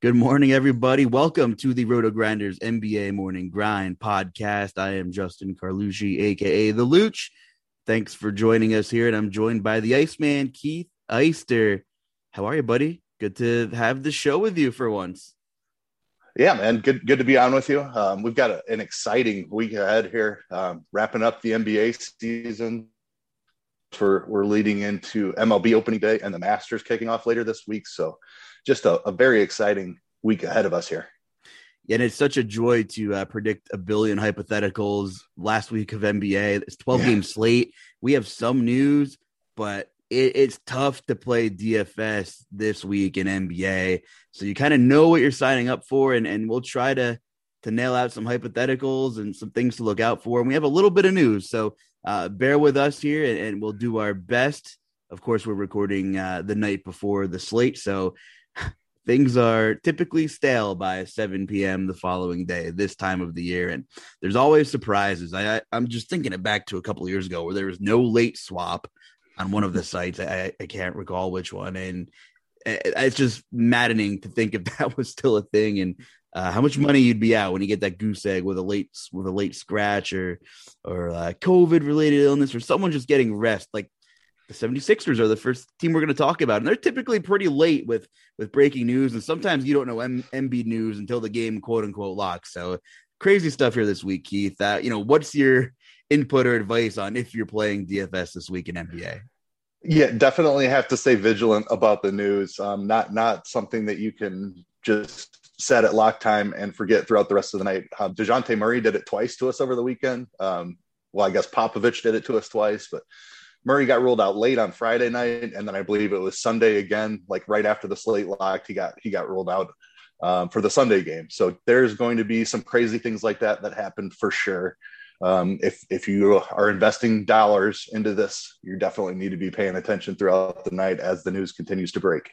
Good morning, everybody. Welcome to the Roto-Grinders NBA Morning Grind podcast. I am Justin Carlucci, a.k.a. The Looch. Thanks for joining us here, and I'm joined by the Iceman, Keith Eister. How are you, buddy? Good to have the show with you for once. Yeah, man. Good to be on with you. We've got an exciting week ahead here, wrapping up the NBA season. We're leading into MLB opening day and the Masters kicking off later this week, so just a very exciting week ahead of us here. Yeah, and it's such a joy to predict a billion hypotheticals last week of NBA. It's 12-game slate. We have some news, but it's tough to play DFS this week in NBA. So you kind of know what you're signing up for, and we'll try to nail out some hypotheticals and some things to look out for. And we have a little bit of news, so bear with us here, and we'll do our best. Of course, we're recording the night before the slate, so things are typically stale by 7 p.m. the following day, this time of the year. And there's always surprises. I'm just thinking it back to a couple of years ago where there was no late swap on one of the sites. I can't recall which one. And it's just maddening to think if that was still a thing and how much money you'd be out when you get that goose egg with a late scratch or COVID related illness or someone just getting rest. Like, the 76ers are the first team we're going to talk about, and they're typically pretty late with breaking news, and sometimes you don't know Embiid news until the game quote-unquote locks. So crazy stuff here this week, Keith. What's your input or advice on if you're playing DFS this week in NBA? Yeah, definitely have to stay vigilant about the news. Not something that you can just set at lock time and forget throughout the rest of the night. Dejounte Murray did it twice to us over the weekend. I guess Popovich did it to us twice, but Murray got ruled out late on Friday night, and then I believe it was Sunday again, like right after the slate locked, he got ruled out for the Sunday game. So there's going to be some crazy things like that happened for sure. If you are investing dollars into this, you definitely need to be paying attention throughout the night as the news continues to break.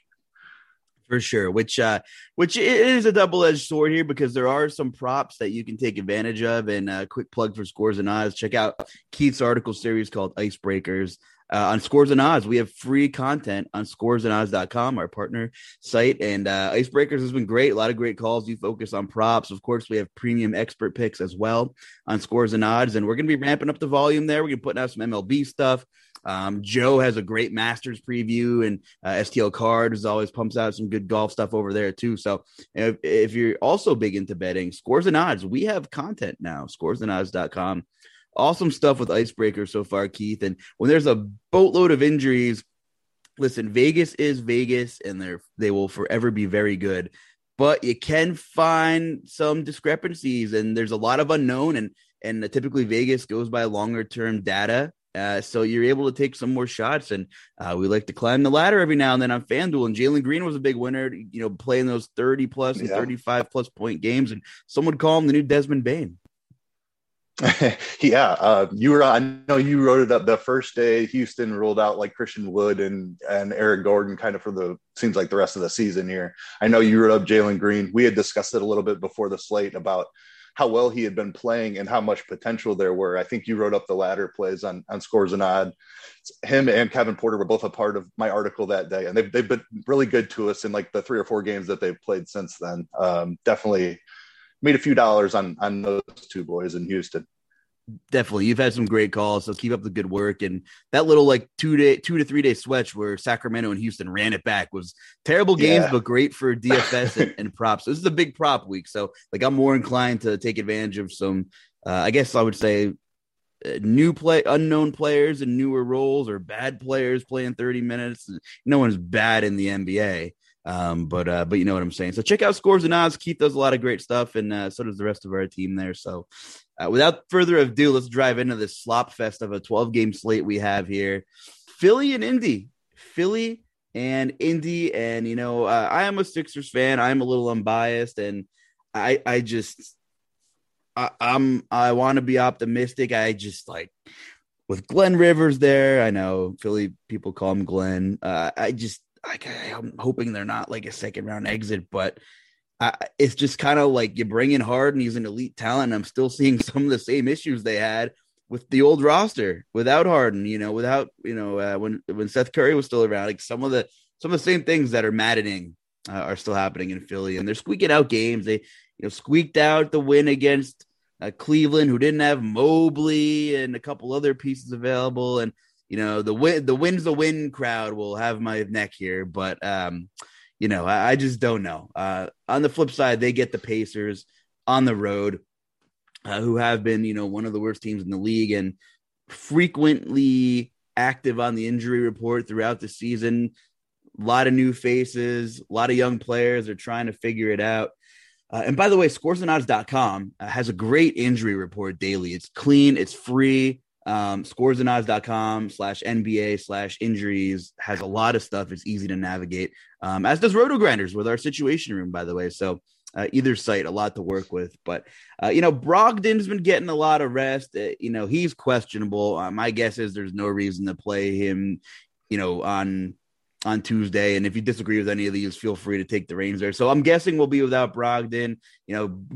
For sure, which is a double-edged sword here because there are some props that you can take advantage of. And a quick plug for Scores and Odds. Check out Keith's article series called Icebreakers on Scores and Odds. We have free content on scoresandodds.com, our partner site. And Icebreakers has been great. A lot of great calls. You focus on props. Of course, we have premium expert picks as well on Scores and Odds. And we're going to be ramping up the volume there. We're going to put out some MLB stuff. Joe has a great Masters preview, and STL Cards always pumps out some good golf stuff over there too. So if you're also big into betting, Scores and Odds, we have content now, scoresandodds.com. Awesome stuff with Icebreaker so far, Keith. And when there's a boatload of injuries, listen, Vegas is Vegas, and they will forever be very good. But you can find some discrepancies, and there's a lot of unknown, and typically Vegas goes by longer-term data. So you're able to take some more shots, and we like to climb the ladder every now and then on FanDuel. And Jalen Green was a big winner, playing those 30-plus and 35-plus point games, and some would call him the new Desmond Bane. You wrote it up the first day Houston ruled out like Christian Wood and Eric Gordon kind of for the seems like the rest of the season here. I know you wrote up Jalen Green. We had discussed it a little bit before the slate about how well he had been playing and how much potential there were. I think you wrote up the ladder plays on Scores and Odds. Him and Kevin Porter were both a part of my article that day, and they've been really good to us in like the 3 or 4 games that they've played since then. Definitely made a few dollars on those two boys in Houston. Definitely. You've had some great calls, so keep up the good work. And that little like 2 to 3 day stretch where Sacramento and Houston ran it back was terrible games, but great for DFS and props. This is a big prop week. So like I'm more inclined to take advantage of some, I guess I would say unknown players in newer roles or bad players playing 30 minutes. No one's bad in the NBA. But you know what I'm saying. So check out Scores and Odds. Keith does a lot of great stuff, and so does the rest of our team there. So without further ado, let's drive into this slop fest of a 12-game slate we have here. Philly and Indy. Philly and Indy. And, you know, I am a Sixers fan. I'm a little unbiased, and I want to be optimistic. I just like with Glenn Rivers there. I know Philly people call him Glenn. I'm hoping they're not like a second round exit, but it's just kind of like you bring in Harden. He's an elite talent. I'm still seeing some of the same issues they had with the old roster without Harden, when Seth Curry was still around, like some of the same things that are maddening are still happening in Philly, and they're squeaking out games. They, squeaked out the win against Cleveland, who didn't have Mobley and a couple other pieces available. And, the win's the win crowd will have my neck here, but I just don't know. On the flip side, they get the Pacers on the road, who have been, one of the worst teams in the league and frequently active on the injury report throughout the season. A lot of new faces, a lot of young players are trying to figure it out. And by the way, scoresandodds.com has a great injury report daily. It's clean, it's free. scoresandodds.com/NBA/injuries has a lot of stuff. It's easy to navigate, as does Roto-Grinders with our Situation Room, by the way. So either site, a lot to work with. But, Brogdon's been getting a lot of rest. He's questionable. My guess is there's no reason to play him, on Tuesday. And if you disagree with any of these, feel free to take the reins there. So I'm guessing we'll be without Brogdon.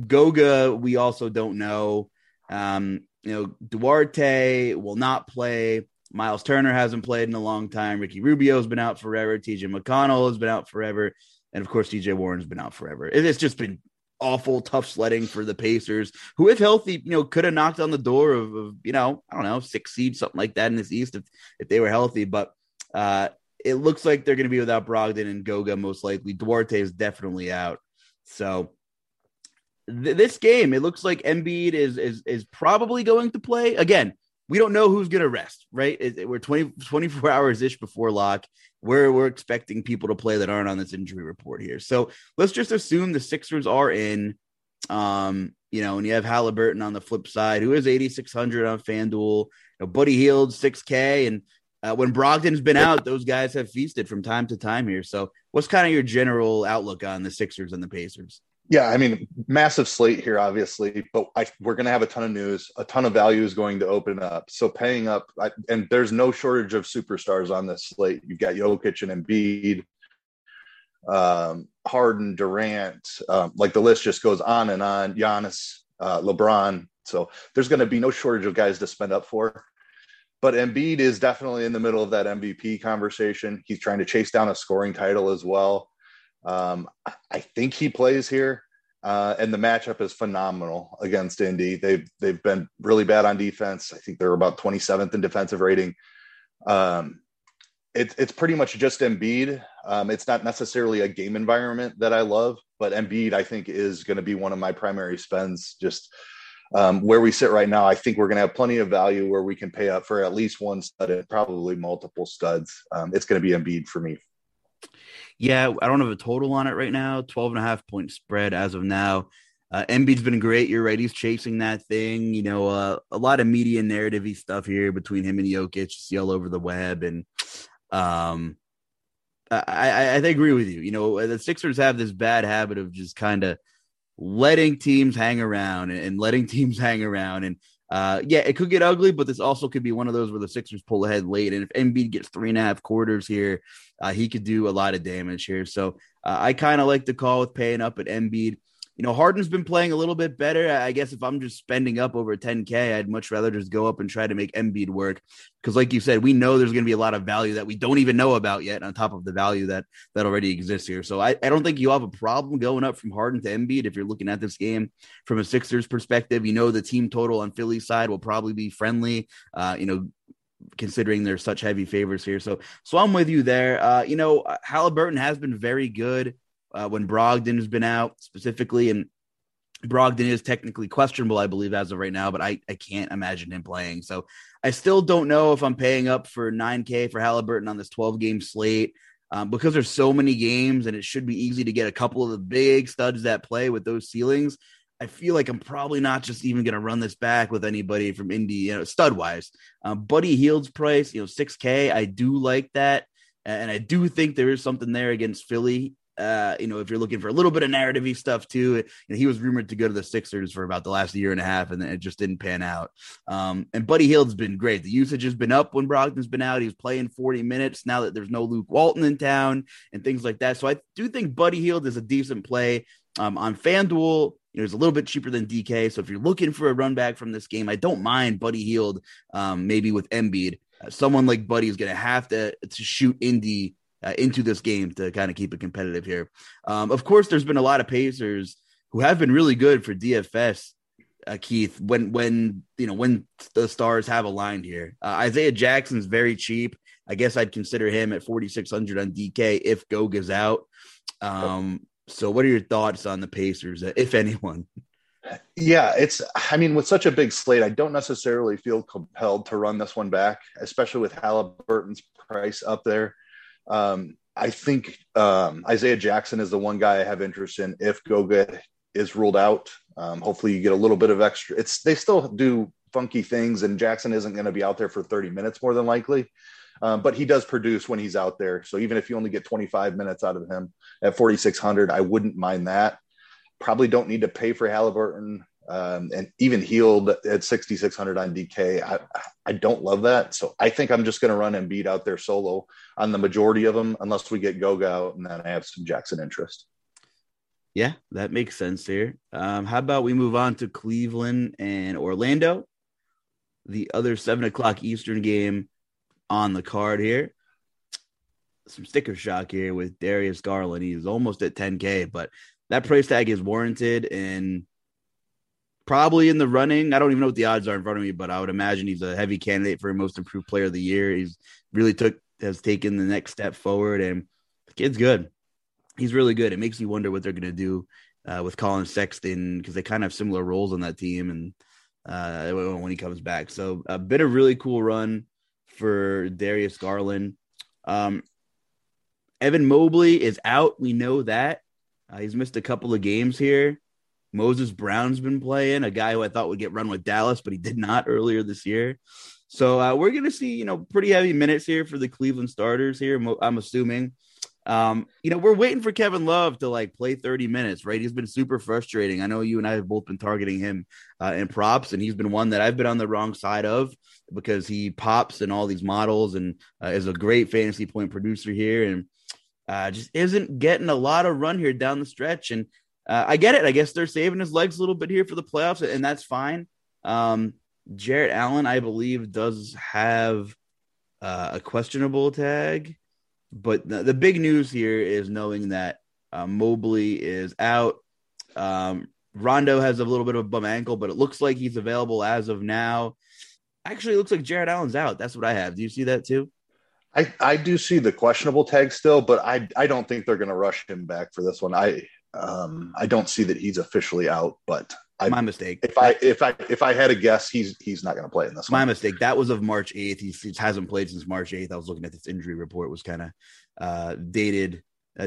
Goga, we also don't know. Duarte will not play. Miles Turner hasn't played in a long time. Ricky Rubio's been out forever. TJ McConnell has been out forever. And, of course, TJ Warren's been out forever. It's just been awful, tough sledding for the Pacers, who, if healthy, could have knocked on the door of 6th seed, something like that in this East if they were healthy. But it looks like they're going to be without Brogdon and Goga most likely. Duarte is definitely out. So this game, it looks like Embiid is probably going to play. Again, we don't know who's going to rest, right? We're 24 hours-ish before lock. We're expecting people to play that aren't on this injury report here. So let's just assume the Sixers are in, and you have Halliburton on the flip side, who is 8,600 on FanDuel. Buddy Hield, 6K. And when Brogdon's been out, those guys have feasted from time to time here. So what's kind of your general outlook on the Sixers and the Pacers? Yeah, I mean, massive slate here, obviously, but we're going to have a ton of news. A ton of value is going to open up. So paying up, and there's no shortage of superstars on this slate. You've got Jokić and Embiid, Harden, Durant, the list just goes on and on. Giannis, LeBron. So there's going to be no shortage of guys to spend up for. But Embiid is definitely in the middle of that MVP conversation. He's trying to chase down a scoring title as well. I think he plays here, and the matchup is phenomenal against Indy. They've been really bad on defense. I think they're about 27th in defensive rating. It's pretty much just Embiid. It's not necessarily a game environment that I love, but Embiid, I think, is going to be one of my primary spends. Just where we sit right now, I think we're going to have plenty of value where we can pay up for at least one stud and probably multiple studs. It's going to be Embiid for me. Yeah, I don't have a total on it right now. 12.5-point spread as of now. Embiid's been great. You're right. He's chasing that thing. A lot of media narrative-y stuff here between him and Jokić. See all over the web. And I agree with you. The Sixers have this bad habit of just kind of letting teams hang around and letting teams hang around. And, it could get ugly, but this also could be one of those where the Sixers pull ahead late. And if Embiid gets 3.5 quarters here, he could do a lot of damage here. So I kind of like the call with paying up at Embiid. Harden's been playing a little bit better. I guess if I'm just spending up over 10K, I'd much rather just go up and try to make Embiid work. Because like you said, we know there's going to be a lot of value that we don't even know about yet on top of the value that already exists here. So I don't think you have a problem going up from Harden to Embiid if you're looking at this game from a Sixers perspective. The team total on Philly's side will probably be friendly, considering they're such heavy favors here. So I'm with you there. Halliburton has been very good when Brogdon has been out specifically, and Brogdon is technically questionable, I believe, as of right now, but I can't imagine him playing. So I still don't know if I'm paying up for 9K for Halliburton on this 12-game slate because there's so many games, and it should be easy to get a couple of the big studs that play with those ceilings. I feel like I'm probably not just even going to run this back with anybody from Indy, stud-wise. Buddy Hield's price, 6K, I do like that. And I do think there is something there against Philly. You know, if you're looking for a little bit of narrative-y stuff too, he was rumored to go to the Sixers for about the last year and a half, and then it just didn't pan out. And Buddy Hield's been great. The usage has been up when Brogdon's been out. He was playing 40 minutes now that there's no Luke Walton in town and things like that. So I do think Buddy Hield is a decent play on FanDuel. You know, it's a little bit cheaper than DK. So if you're looking for a run back from this game, I don't mind Buddy Hield maybe with Embiid. Someone like Buddy is going to have to shoot Indy into this game to kind of keep it competitive here. Of course, there's been a lot of Pacers who have been really good for DFS, Keith, when the stars have aligned here. Isaiah Jackson's very cheap. I guess I'd consider him at 4,600 on DK if Goga's out. So what are your thoughts on the Pacers, if anyone? Yeah, with such a big slate, I don't necessarily feel compelled to run this one back, especially with Halliburton's price up there. I think Isaiah Jackson is the one guy I have interest in if Goga is ruled out. Hopefully you get a little bit of extra. They still do funky things, and Jackson isn't going to be out there for 30 minutes more than likely, but he does produce when he's out there. So even if you only get 25 minutes out of him at 4,600, I wouldn't mind that. Probably don't need to pay for Halliburton. And even Healed at 6,600 on DK, I don't love that. So I think I'm just going to run Embiid out there solo on the majority of them, unless we get Goga out, and then I have some Jackson interest. Yeah, that makes sense here. How about we move on to Cleveland and Orlando, the other 7:00 Eastern game on the card here. Some sticker shock here with Darius Garland. He's almost at 10K, but that price tag is warranted and probably in the running. I don't even know what the odds are in front of me, but I would imagine he's a heavy candidate for most improved player of the year. He's really has taken the next step forward, and the kid's good. He's really good. It makes you wonder what they're going to do with Colin Sexton, because they kind of have similar roles on that team and when he comes back. So a bit of really cool run for Darius Garland. Evan Mobley is out. We know that. He's missed a couple of games here. Moses Brown's been playing, a guy who I thought would get run with Dallas, but he did not earlier this year. So we're going to see, pretty heavy minutes here for the Cleveland starters here, I'm assuming. We're waiting for Kevin Love to play 30 minutes, right? He's been super frustrating. I know you and I have both been targeting him in props, and he's been one that I've been on the wrong side of because he pops in all these models and is a great fantasy point producer here and just isn't getting a lot of run here down the stretch. And I get it. I guess they're saving his legs a little bit here for the playoffs, and that's fine. Jarrett Allen, I believe, does have a questionable tag. But the big news here is knowing that Mobley is out. Rondo has a little bit of a bum ankle, but it looks like he's available as of now. Actually, it looks like Jarrett Allen's out. That's what I have. Do you see that too? I do see the questionable tag still, but I don't think they're going to rush him back for this one. I don't see that he's officially out, but my mistake. If I had a guess, he's not going to play in this one. My mistake. That was of March 8th. He hasn't played since March 8th. I was looking at this injury report. It was kind of dated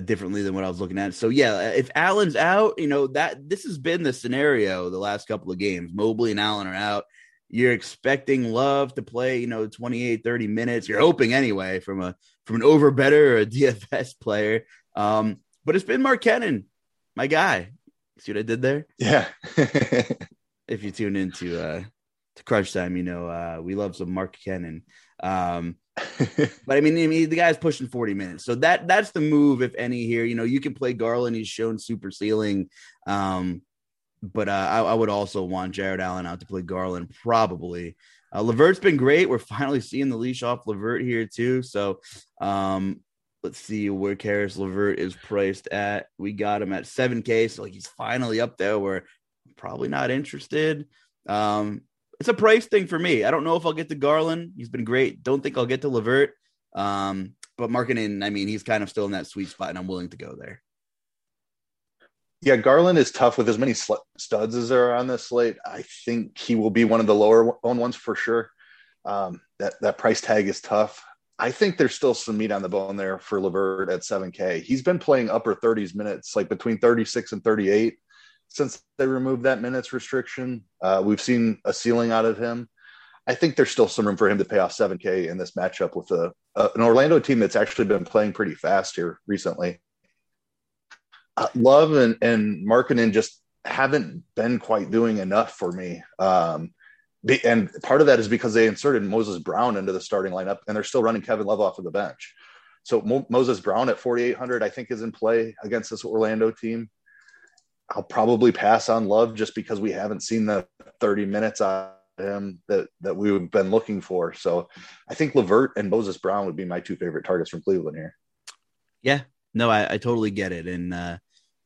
differently than what I was looking at. So yeah, if Allen's out, that this has been the scenario the last couple of games. Mobley and Allen are out. You're expecting Love to play, 28, 30 minutes. You're hoping anyway from an over better or a DFS player. But it's been Markkanen. My guy, see what I did there? Yeah. If you tune into to Crunch Time, we love some Markkanen. But I mean, the guy's pushing 40 minutes, so that's the move, if any. Here, you can play Garland; he's shown super ceiling. But I would also want Jarrett Allen out to play Garland, probably. Lavert's been great. We're finally seeing the leash off Lavert here too. So, let's see where Karis LeVert is priced at. We got him at 7K, so he's finally up there. We're probably not interested. It's a price thing for me. I don't know if I'll get to Garland. He's been great. Don't think I'll get to LeVert. But Markkanen, he's kind of still in that sweet spot, and I'm willing to go there. Yeah, Garland is tough with as many studs as there are on this slate. I think he will be one of the lower-owned ones for sure. That price tag is tough. I think there's still some meat on the bone there for Lavert at 7K. He's been playing upper 30s minutes, between 36 and 38 since they removed that minutes restriction. We've seen a ceiling out of him. I think there's still some room for him to pay off $7K in this matchup with an Orlando team that's actually been playing pretty fast here recently. Love and Markkanen just haven't been quite doing enough for me. And part of that is because they inserted Moses Brown into the starting lineup, and they're still running Kevin Love off of the bench. So Moses Brown at 4,800, I think, is in play against this Orlando team. I'll probably pass on Love just because we haven't seen the 30 minutes out of him that we've been looking for. So I think Lavert and Moses Brown would be my two favorite targets from Cleveland here. Yeah, no, I totally get it. And,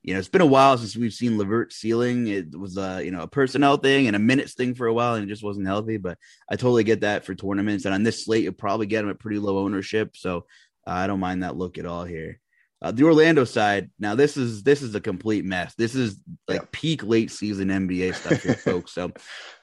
you know, it's been a while since we've seen Lavert ceiling. It was, a personnel thing and a minutes thing for a while, and it just wasn't healthy. But I totally get that for tournaments. And on this slate, you'll probably get him at pretty low ownership. So I don't mind that look at all here. The Orlando side, now this is a complete mess. This is like peak late season NBA stuff here, folks. So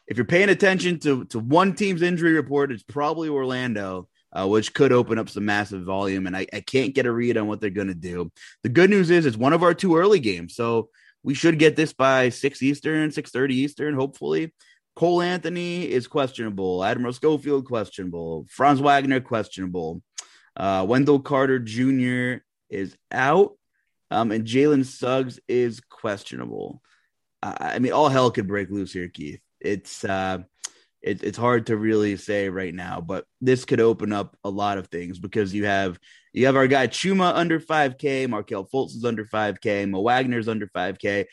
if you're paying attention to one team's injury report, it's probably Orlando, which could open up some massive volume. And I can't get a read on what they're going to do. The good news is it's one of our two early games. So we should get this by 6:30 Eastern, hopefully. Cole Anthony is questionable. Admiral Schofield, questionable. Franz Wagner, questionable. Wendell Carter Jr., is out, and Jalen Suggs is questionable. I mean, all hell could break loose here, Keith. It's hard to really say right now, but this could open up a lot of things because you have our guy Chuma under 5K, Markelle Fultz is under 5K, Mo Wagner's under 5K,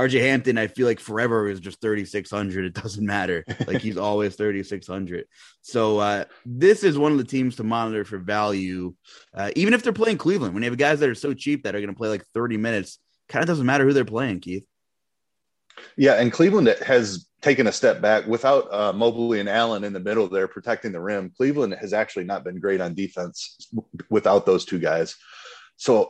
RJ Hampton. I feel like forever is just 3,600. It doesn't matter; like he's always 3,600. So this is one of the teams to monitor for value, even if they're playing Cleveland. When you have guys that are so cheap that are going to play like 30 minutes, kind of doesn't matter who they're playing, Keith. Yeah, and Cleveland has taken a step back without Mobley and Allen in the middle there protecting the rim. Cleveland has actually not been great on defense without those two guys. So.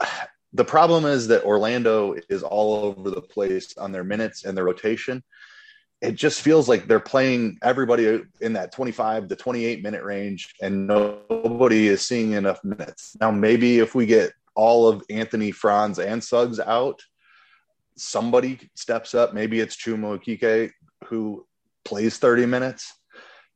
The problem is that Orlando is all over the place on their minutes and their rotation. It just feels like they're playing everybody in that 25 to 28 minute range, and nobody is seeing enough minutes. Now, maybe if we get all of Anthony, Franz, and Suggs out, somebody steps up. Maybe it's Chuma Okeke who plays 30 minutes.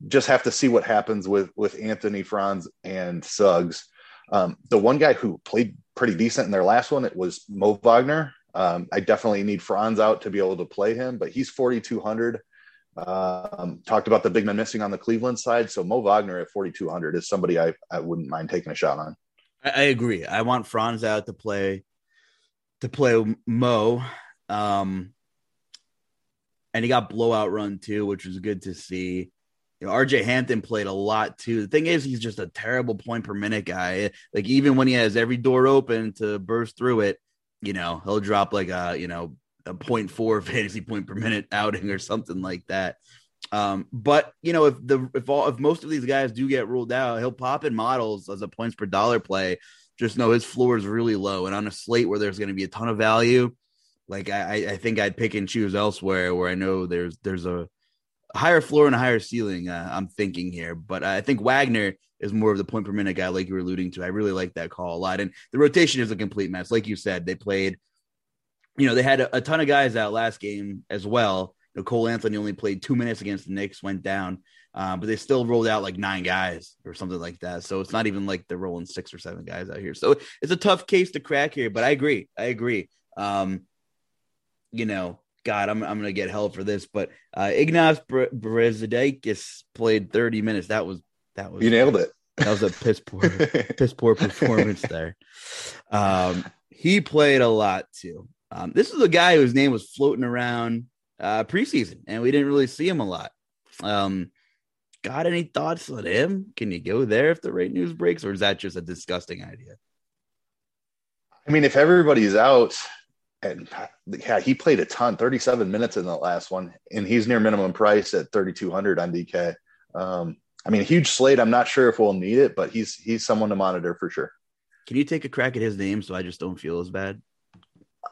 Just have to see what happens with Anthony, Franz, and Suggs. The one guy who played pretty decent in their last one, it was Mo Wagner. I definitely need Franz out to be able to play him, but he's 4,200. Talked about the big men missing on the Cleveland side. So Mo Wagner at 4,200 is somebody I wouldn't mind taking a shot on. I agree. I want Franz out to play Mo. And he got blowout run too, which was good to see. You know, RJ Hampton played a lot too. The thing is, he's just a terrible point per minute guy. Like even when he has every door open to burst through it, you know, he'll drop like a 0.4 fantasy point per minute outing or something like that. But you know, if most of these guys do get ruled out, he'll pop in models as a points per dollar play. Just know his floor is really low, and on a slate where there's going to be a ton of value, like I think I'd pick and choose elsewhere where I know there's a higher floor and a higher ceiling, I'm thinking here. But I think Wagner is more of the point per minute guy like you were alluding to. I really like that call a lot. And the rotation is a complete mess. Like you said, they played, you know, they had a ton of guys out last game as well. You know, Cole Anthony only played 2 minutes against the Knicks, went down, but they still rolled out like 9 guys or something like that. So it's not even like they're rolling 6 or 7 guys out here. So it's a tough case to crack here, but I agree. You know, God, I'm going to get hell for this, but Ignaz Brzezinskis played 30 minutes. That was you nailed it. That was a piss poor performance there. He played a lot too. This is a guy whose name was floating around preseason, and we didn't really see him a lot. Got any thoughts on him? Can you go there if the right news breaks, or is that just a disgusting idea? I mean, if everybody's out. And yeah, he played a ton, 37 minutes in the last one, and he's near minimum price at 3,200 on DK. I mean, a huge slate. I'm not sure if we'll need it, but he's someone to monitor for sure. Can you take a crack at his name so I just don't feel as bad?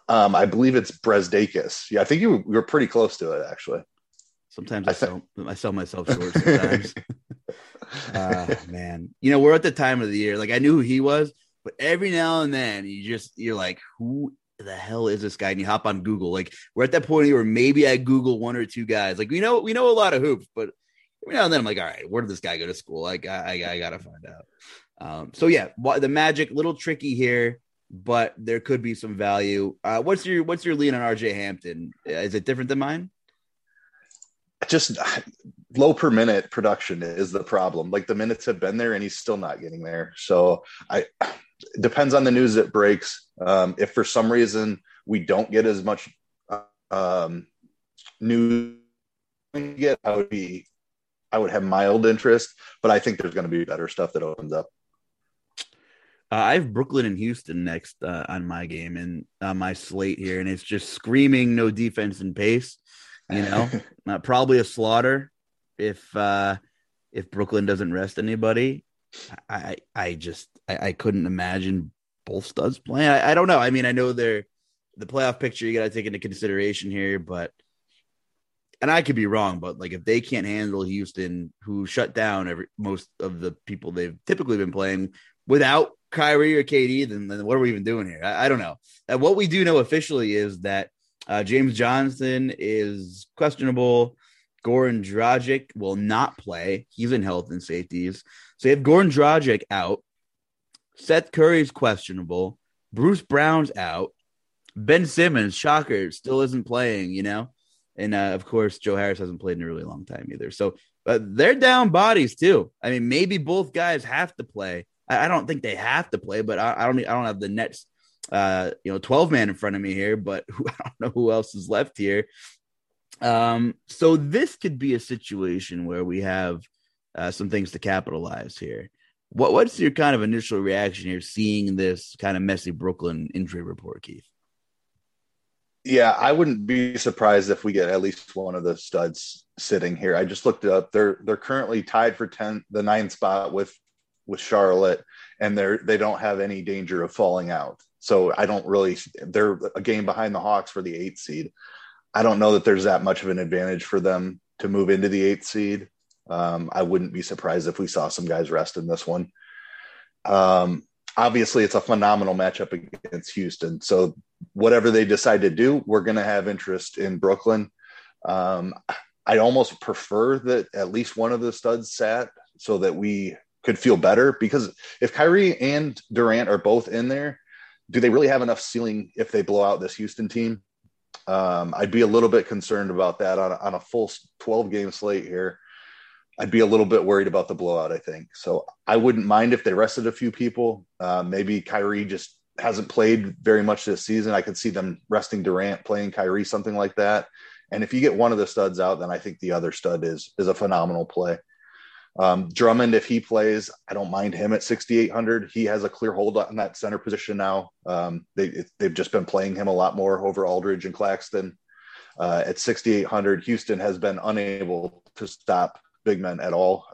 I believe it's Brzezinskis. Yeah, I think you're pretty close to it, actually. Sometimes I sell myself short sometimes. Man. You know, we're at the time of the year. Like, I knew who he was, but every now and then you're like, who the hell is this guy? And you hop on Google. Like, we're at that point where maybe I Google one or two guys. Like, we know a lot of hoops, but every now and then I'm like, all right, where did this guy go to school? I got to find out. So yeah, the Magic, little tricky here, but there could be some value. What's your lean on RJ Hampton? Is it different than mine? Just low per minute production is the problem. Like the minutes have been there and he's still not getting there. So it depends on the news that breaks. If for some reason we don't get as much news we get, I would have mild interest, but I think there's going to be better stuff that opens up. I have Brooklyn and Houston next on my game and on my slate here. And it's just screaming, no defense and pace, you know, probably a slaughter. If Brooklyn doesn't rest anybody, I just couldn't imagine both studs playing. I don't know. I mean, I know they're the playoff picture you got to take into consideration here, but, and I could be wrong, but like if they can't handle Houston, who shut down most of the people they've typically been playing without Kyrie or KD, then what are we even doing here? I don't know. What we do know officially is that James Johnson is questionable. Goran Dragic will not play. He's in health and safeties. So you have Goran Dragic out. Seth Curry's questionable. Bruce Brown's out. Ben Simmons, shocker, still isn't playing, you know? And, of course, Joe Harris hasn't played in a really long time either. So they're down bodies, too. I mean, maybe both guys have to play. I don't think they have to play, but I don't have the Nets, 12-man in front of me here, but I don't know who else is left here. So this could be a situation where we have some things to capitalize here. What's your kind of initial reaction here, seeing this kind of messy Brooklyn injury report, Keith? Yeah, I wouldn't be surprised if we get at least one of the studs sitting here. I just looked it up. They're currently tied for the 9th spot with Charlotte, and they don't have any danger of falling out. So they're a game behind the Hawks for the 8th seed. I don't know that there's that much of an advantage for them to move into the 8th seed. I wouldn't be surprised if we saw some guys rest in this one. Obviously, it's a phenomenal matchup against Houston. So whatever they decide to do, we're going to have interest in Brooklyn. I almost prefer that at least one of the studs sat so that we could feel better, because if Kyrie and Durant are both in there, do they really have enough ceiling if they blow out this Houston team? I'd be a little bit concerned about that on a full 12-game slate here. I'd be a little bit worried about the blowout, I think. So I wouldn't mind if they rested a few people. Maybe Kyrie just hasn't played very much this season. I could see them resting Durant, playing Kyrie, something like that. And if you get one of the studs out, then I think the other stud is a phenomenal play. Drummond, if he plays, I don't mind him at 6,800. He has a clear hold on that center position now. They've just been playing him a lot more over Aldridge and Claxton. At 6,800. Houston has been unable to stop big men at all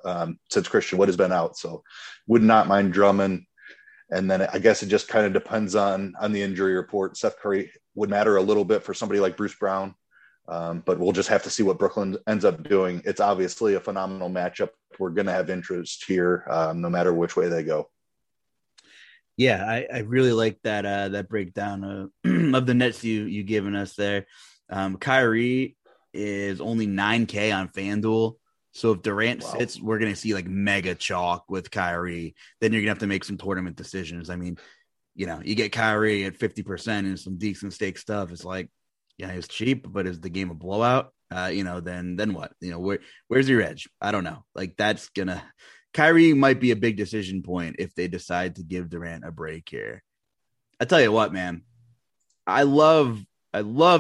since Christian Wood has been out. So would not mind Drummond. And then I guess it just kind of depends on the injury report. Seth Curry would matter a little bit for somebody like Bruce Brown. But we'll just have to see what Brooklyn ends up doing. It's obviously a phenomenal matchup. We're going to have interest here no matter which way they go. Yeah, I really like that that breakdown of the Nets you given us there. Kyrie is only 9K on FanDuel. So if Durant sits, we're going to see like mega chalk with Kyrie. Then you're going to have to make some tournament decisions. I mean, you know, you get Kyrie at 50% and some decent stake stuff. It's like, yeah, it's cheap, but is the game a blowout? Then what? You know, where's your edge? I don't know. Like that's gonna Kyrie might be a big decision point if they decide to give Durant a break here. I tell you what, man, I love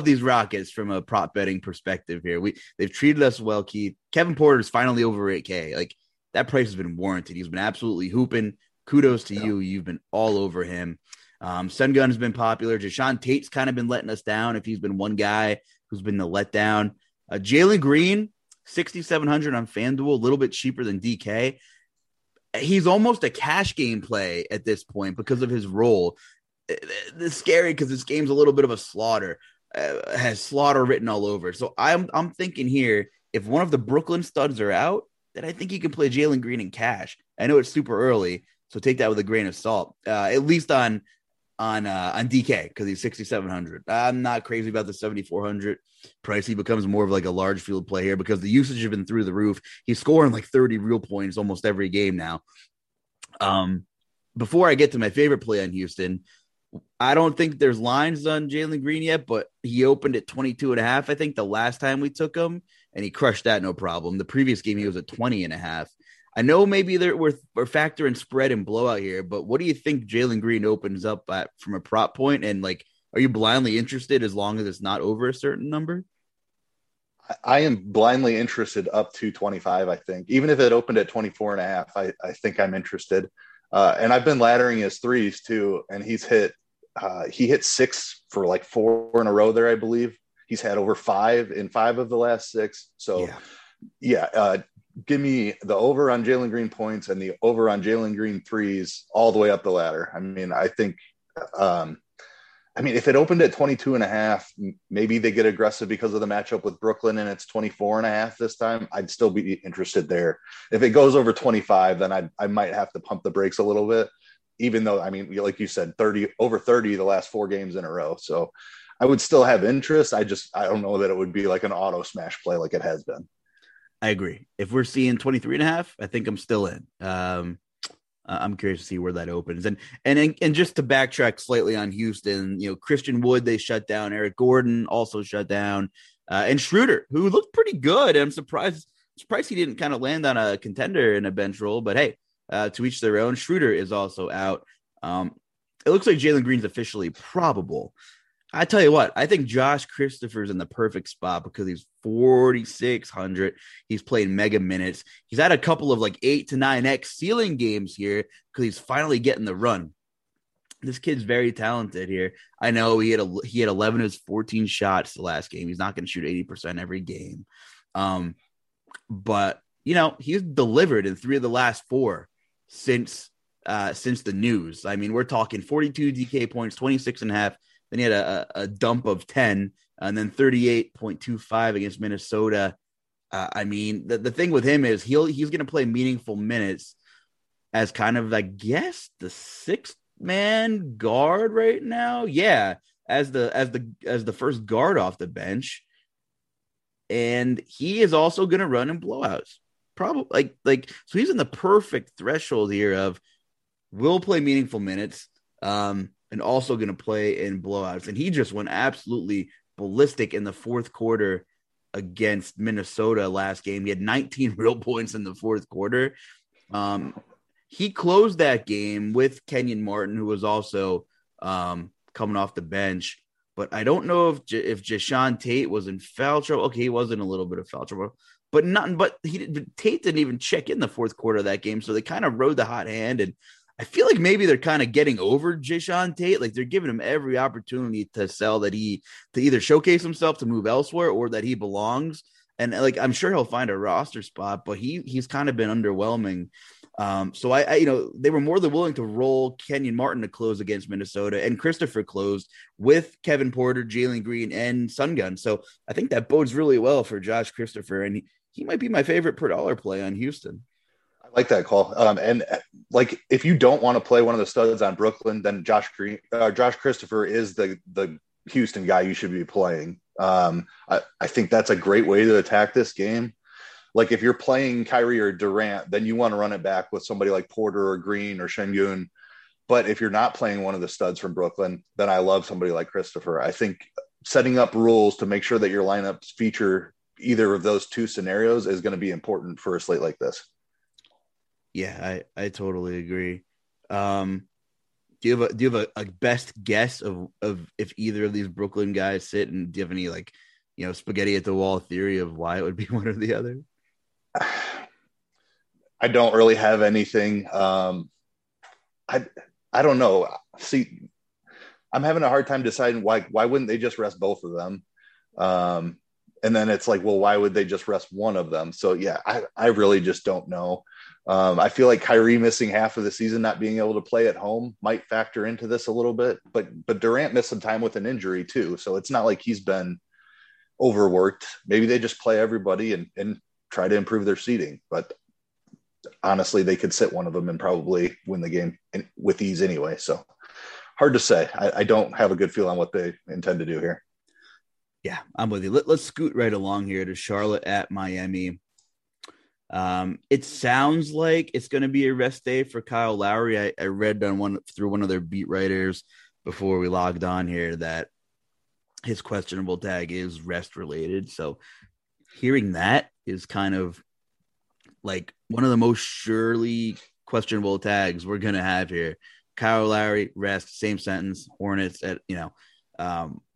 these Rockets from a prop betting perspective here. They've treated us well, Keith. Kevin Porter is finally over 8K. Like that price has been warranted. He's been absolutely hooping. Kudos to you. You've been all over him. Sun Gun has been popular. Deshaun Tate's kind of been letting us down if he's been one guy who's been the letdown. Jalen Green, 6,700 on FanDuel, a little bit cheaper than DK. He's almost a cash game play at this point because of his role. It's scary because this game's a little bit of a slaughter. Has slaughter written all over. So I'm thinking here, if one of the Brooklyn studs are out, then I think you can play Jalen Green in cash. I know it's super early, so take that with a grain of salt, at least on – on DK because he's 6,700. I'm not crazy about the 7,400 price. He becomes more of like a large field play here because the usage has been through the roof. He's scoring like 30 real points almost every game now. Before I get to my favorite play on Houston, I don't think there's lines on Jalen Green yet, but he opened at 22.5. I think the last time we took him, and he crushed that no problem. The previous game, he was at 20.5. I know maybe we're factoring spread and blowout here, but what do you think Jalen Green opens up at from a prop point? And like, are you blindly interested as long as it's not over a certain number? I am blindly interested up to 25. I think even if it opened at 24.5, I think I'm interested. And I've been laddering his threes too. And he's hit, he hit six for like four in a row there. I believe he's had over five in five of the last six. So yeah. Give me the over on Jalen Green points and the over on Jalen Green threes all the way up the ladder. I mean, I think, if it opened at 22.5, maybe they get aggressive because of the matchup with Brooklyn and it's 24.5 this time. I'd still be interested there. If it goes over 25, then I might have to pump the brakes a little bit, even though, I mean, like you said, over 30 the last four games in a row. So I would still have interest. I don't know that it would be like an auto smash play like it has been. I agree. If we're seeing 23.5, I think I'm still in. I'm curious to see where that opens. And just to backtrack slightly on Houston, you know, Christian Wood, they shut down. Eric Gordon also shut down. And Schroeder, who looked pretty good. I'm surprised he didn't kind of land on a contender in a bench role. But, hey, to each their own. Schroeder is also out. It looks like Jalen Green's officially probable. I tell you what, I think Josh Christopher's in the perfect spot because he's 4,600. He's playing mega minutes. He's had a couple of like 8 to 9x ceiling games here because he's finally getting the run. This kid's very talented here. I know he had 11 of his 14 shots the last game. He's not going to shoot 80% every game. But, you know, he's delivered in three of the last four since the news. I mean, we're talking 42 DK points, 26.5. Then he had a dump of 10 and then 38.25 against Minnesota. The thing with him is he's going to play meaningful minutes as kind of, I guess, the sixth man guard right now. Yeah. As the first guard off the bench. And he is also going to run in blowouts. Probably so he's in the perfect threshold here of will play meaningful minutes. And also going to play in blowouts. And he just went absolutely ballistic in the fourth quarter against Minnesota last game. He had 19 real points in the fourth quarter. He closed that game with Kenyon Martin, who was also coming off the bench. But I don't know if Ja'Shawn Tate was in foul trouble. Okay, he was in a little bit of foul trouble. But nothing. But Tate didn't even check in the fourth quarter of that game, so they kind of rode the hot hand. And I feel like maybe they're kind of getting over Ja'Shawn Tate. Like they're giving him every opportunity to sell that to either showcase himself to move elsewhere or that he belongs. And like, I'm sure he'll find a roster spot, but he's kind of been underwhelming. So I they were more than willing to roll Kenyon Martin to close against Minnesota, and Christopher closed with Kevin Porter, Jalen Green, and Sun Gun. So I think that bodes really well for Josh Christopher. And he might be my favorite per dollar play on Houston. Like that call. And like, if you don't want to play one of the studs on Brooklyn, then Josh Christopher is the Houston guy you should be playing. I think that's a great way to attack this game. Like if you're playing Kyrie or Durant, then you want to run it back with somebody like Porter or Green or Şengün. But if you're not playing one of the studs from Brooklyn, then I love somebody like Christopher. I think setting up rules to make sure that your lineups feature either of those two scenarios is going to be important for a slate like this. Yeah, I totally agree. Do you have a best guess of if either of these Brooklyn guys sit, and do you have any spaghetti at the wall theory of why it would be one or the other? I don't really have anything. I don't know. See, I'm having a hard time deciding why wouldn't they just rest both of them? And then it's like, well, why would they just rest one of them? So yeah, I really just don't know. I feel like Kyrie missing half of the season, not being able to play at home, might factor into this a little bit, but Durant missed some time with an injury too. So it's not like he's been overworked. Maybe they just play everybody and try to improve their seeding, but honestly, they could sit one of them and probably win the game with ease anyway. So hard to say. I don't have a good feel on what they intend to do here. Yeah, I'm with you. Let's scoot right along here to Charlotte at Miami. It sounds like it's going to be a rest day for Kyle Lowry. I read on through one of their beat writers before we logged on here that his questionable tag is rest related. So hearing that is kind of like one of the most surely questionable tags we're going to have here. Kyle Lowry, rest, same sentence, Hornets at,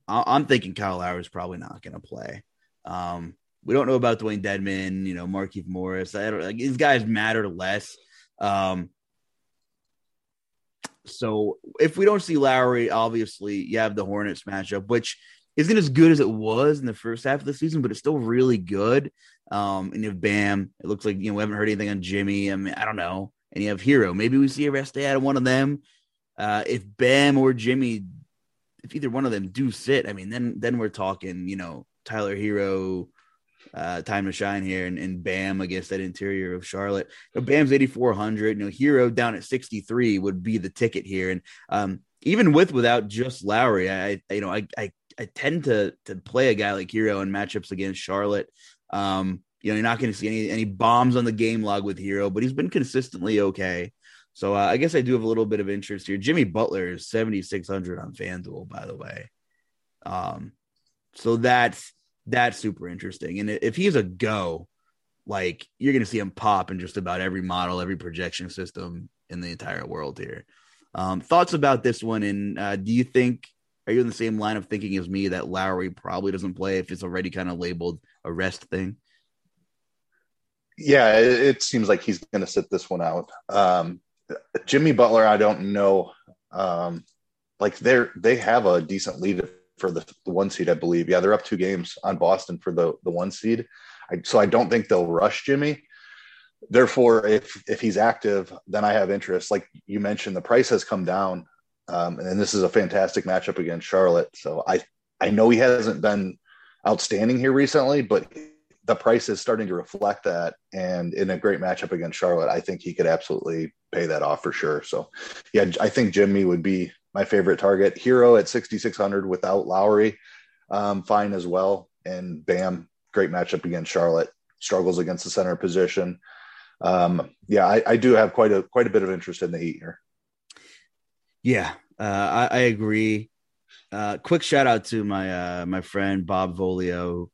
I'm thinking Kyle Lowry is probably not going to play. We don't know about Dwayne Dedmon, Markieff Morris. These guys matter less. So if we don't see Lowry, obviously you have the Hornets matchup, which isn't as good as it was in the first half of the season, but it's still really good. And you have Bam. It looks like, we haven't heard anything on Jimmy. I mean, I don't know. And you have Hero. Maybe we see a rest day out of one of them. If Bam or Jimmy, if either one of them do sit, then we're talking, Tyler Hero, time to shine here, and Bam against that interior of Charlotte. Bam's 8,400. Hero down at 63 would be the ticket here. And even without just Lowry, I tend to play a guy like Hero in matchups against Charlotte. You're not going to see any bombs on the game log with Hero, but he's been consistently okay. So I guess I do have a little bit of interest here. Jimmy Butler is 7,600 on FanDuel, by the way. So that's super interesting. And if he's a go, you're going to see him pop in just about every model, every projection system in the entire world here. Thoughts about this one? And are you in the same line of thinking as me that Lowry probably doesn't play if it's already kind of labeled a rest thing? Yeah, it seems like he's going to sit this one out. Jimmy Butler, I don't know. They have a decent lead for the one seed, I believe. Yeah, they're up 2 games on Boston for the one seed. So I don't think they'll rush Jimmy. Therefore, if he's active, then I have interest. Like you mentioned, the price has come down. And this is a fantastic matchup against Charlotte. So I know he hasn't been outstanding here recently, but the price is starting to reflect that. And in a great matchup against Charlotte, I think he could absolutely pay that off for sure. So yeah, I think Jimmy would be my favorite target. Hero at 6,600 without Lowry, fine as well. And Bam, great matchup against Charlotte, struggles against the center position. I do have quite a bit of interest in the Heat here. Yeah, I agree. Quick shout out to my my friend Bob Volio.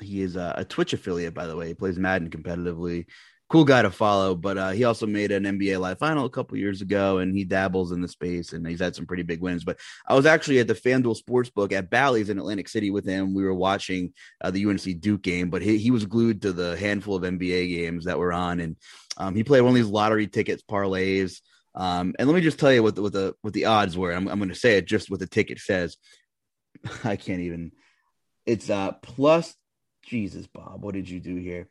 He is a Twitch affiliate, by the way. He plays Madden competitively. Cool guy to follow, but he also made an NBA Live Final a couple years ago, and he dabbles in the space, and he's had some pretty big wins. But I was actually at the FanDuel Sportsbook at Bally's in Atlantic City with him. We were watching the UNC Duke game, but he was glued to the handful of NBA games that were on, and he played one of these lottery tickets parlays. And let me just tell you what the odds were. I'm going to say it just what the ticket says. I can't even. It's plus. Jesus, Bob, what did you do here?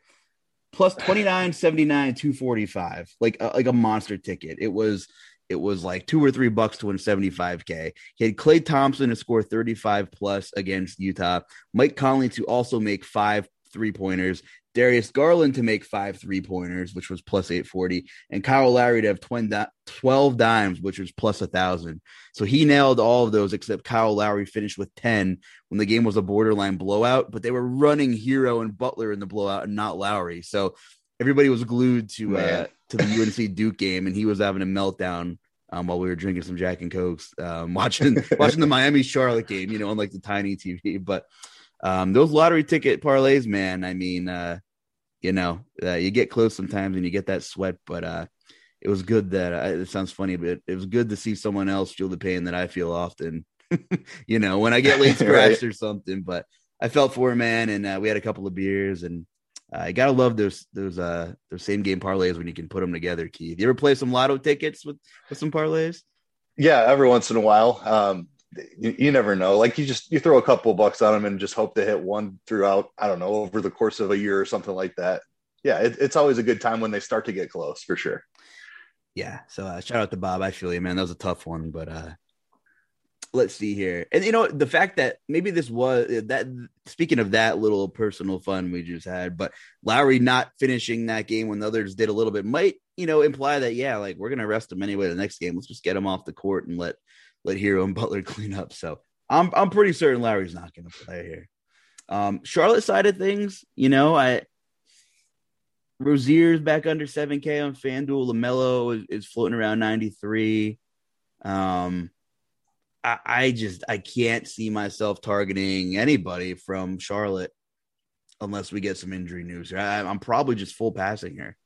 Plus 29.79, 245, like a monster ticket. It was like $2 or $3 to win 75K. He had Klay Thompson to score 35 plus against Utah. Mike Conley to also make 5 3-pointers. Darius Garland to make 5 3-pointers, which was plus 840, and Kyle Lowry to have 12 dimes, which was plus 1,000. So he nailed all of those, except Kyle Lowry finished with 10 when the game was a borderline blowout, but they were running Hero and Butler in the blowout and not Lowry. So everybody was glued to the UNC Duke game, and he was having a meltdown while we were drinking some Jack and Cokes, watching the Miami-Charlotte game, on the tiny TV, but... those lottery ticket parlays, man, you get close sometimes and you get that sweat, but it was good that it sounds funny, but it was good to see someone else feel the pain that I feel often, when I get late scratched right. Or something, but I felt for him, man. And we had a couple of beers, and I got to love those same game parlays when you can put them together, Keith. You ever play some lotto tickets with some parlays? Yeah. Every once in a while. You never know. You throw a couple of bucks on them and just hope to hit one throughout, I don't know, over the course of a year or something like that. Yeah. It's always a good time when they start to get close for sure. Yeah. So shout out to Bob. I feel you, man. That was a tough one, but let's see here. And the fact that maybe this was that, speaking of that little personal fun we just had, but Lowry not finishing that game when the others did a little bit might you know, imply that, yeah, like we're going to rest him anyway the next game. Let's just get him off the court and let Hero and Butler clean up. So I'm pretty certain Lowry's not going to play here. Charlotte side of things, you know, Rozier's back under 7K on FanDuel. LaMelo is floating around 93. I can't see myself targeting anybody from Charlotte unless we get some injury news here. I'm probably just full passing here.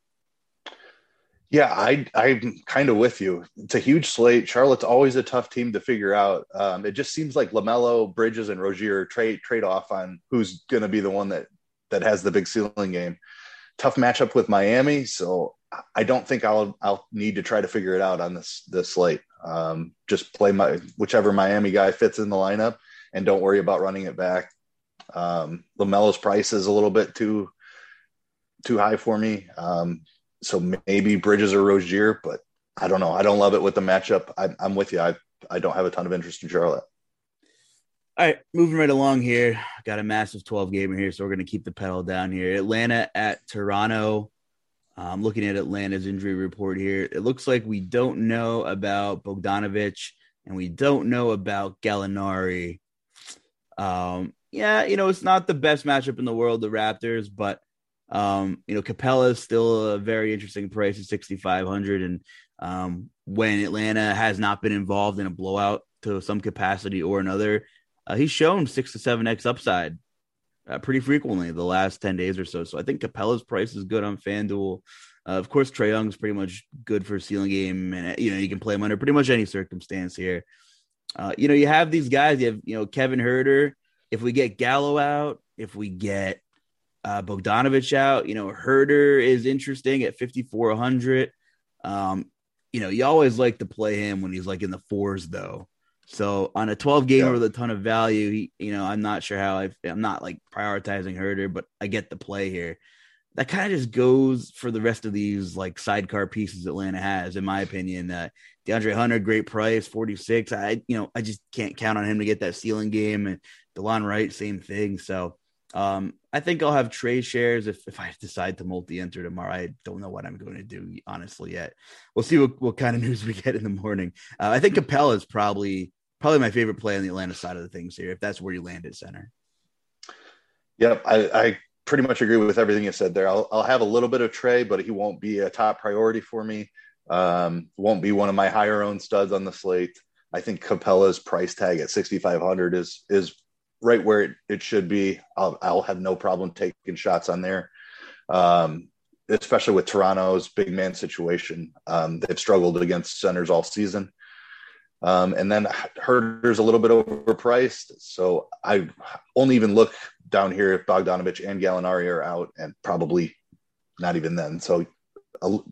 Yeah, I'm kind of with you. It's a huge slate. Charlotte's always a tough team to figure out. It just seems like LaMelo, Bridges, and Rozier trade off on who's going to be the one that has the big ceiling game. Tough matchup with Miami, so I don't think I'll need to try to figure it out on this slate. Just play whichever Miami guy fits in the lineup, and don't worry about running it back. LaMelo's price is a little bit too high for me. So maybe Bridges or Rozier, but I don't know. I don't love it with the matchup. I'm with you. I don't have a ton of interest in Charlotte. All right, moving right along here. Got a massive 12-gamer here, so we're going to keep the pedal down here. Atlanta at Toronto. I'm looking at Atlanta's injury report here. It looks like we don't know about Bogdanović, and we don't know about Gallinari. Yeah, you know, it's not the best matchup in the world, the Raptors, but you know, Capella is still a very interesting price at 6,500. And when Atlanta has not been involved in a blowout to some capacity or another, he's shown 6 to 7x upside pretty frequently the last 10 days or so. So I think Capella's price is good on FanDuel. Of course, Trae Young's pretty much good for a ceiling game, and you know, you can play him under pretty much any circumstance here. You know, you have these guys. You have, you know, Kevin Huerter. If we get Gallo out, if we get Bogdanović out, you know, Huerter is interesting at 5,400. You know, you always like to play him when he's like in the fours, though. So on a 12-gamer with a ton of value, you know, I'm not sure how I'm not like prioritizing Huerter, but I get the play here. That kind of just goes for the rest of these like sidecar pieces Atlanta has, in my opinion. DeAndre Hunter, great price, 46. I just can't count on him to get that ceiling game, and DeLon Wright, same thing. So I think I'll have trade shares if I decide to multi-enter tomorrow. I don't know what I'm going to do honestly yet. We'll see what kind of news we get in the morning. I think Capella is probably my favorite play on the Atlanta side of the things here, if that's where you land at center. Yep. I pretty much agree with everything you said there. I'll have a little bit of Trae, but he won't be a top priority for me. Won't be one of my higher owned studs on the slate. I think Capella's price tag at 6,500 is right where it should be. I'll have no problem taking shots on there. Especially with Toronto's big man situation. They've struggled against centers all season. And then Huerter's a little bit overpriced, so I only even look down here if Bogdanović and Gallinari are out, and probably not even then. So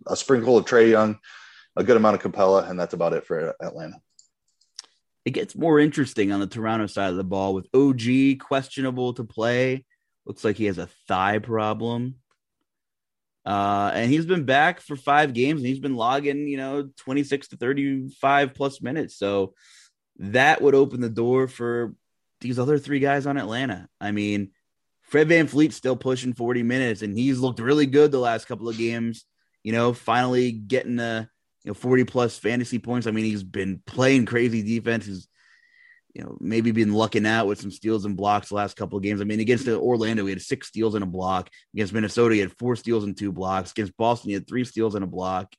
a sprinkle of Trae Young, a good amount of Capella, and that's about it for Atlanta. It gets more interesting on the Toronto side of the ball with OG questionable to play. Looks like he has a thigh problem. And he's been back for 5 games, and he's been logging, you know, 26 to 35 plus minutes. So that would open the door for these other 3 guys on Atlanta. I mean, Fred VanVleet's still pushing 40 minutes, and he's looked really good the last couple of games, you know, finally getting the, you know, 40 plus fantasy points. I mean, he's been playing crazy defense. He's, you know, maybe been lucking out with some steals and blocks the last couple of games. I mean, against Orlando, he had 6 steals and a block. Against Minnesota, he had 4 steals and 2 blocks. Against Boston, he had 3 steals and a block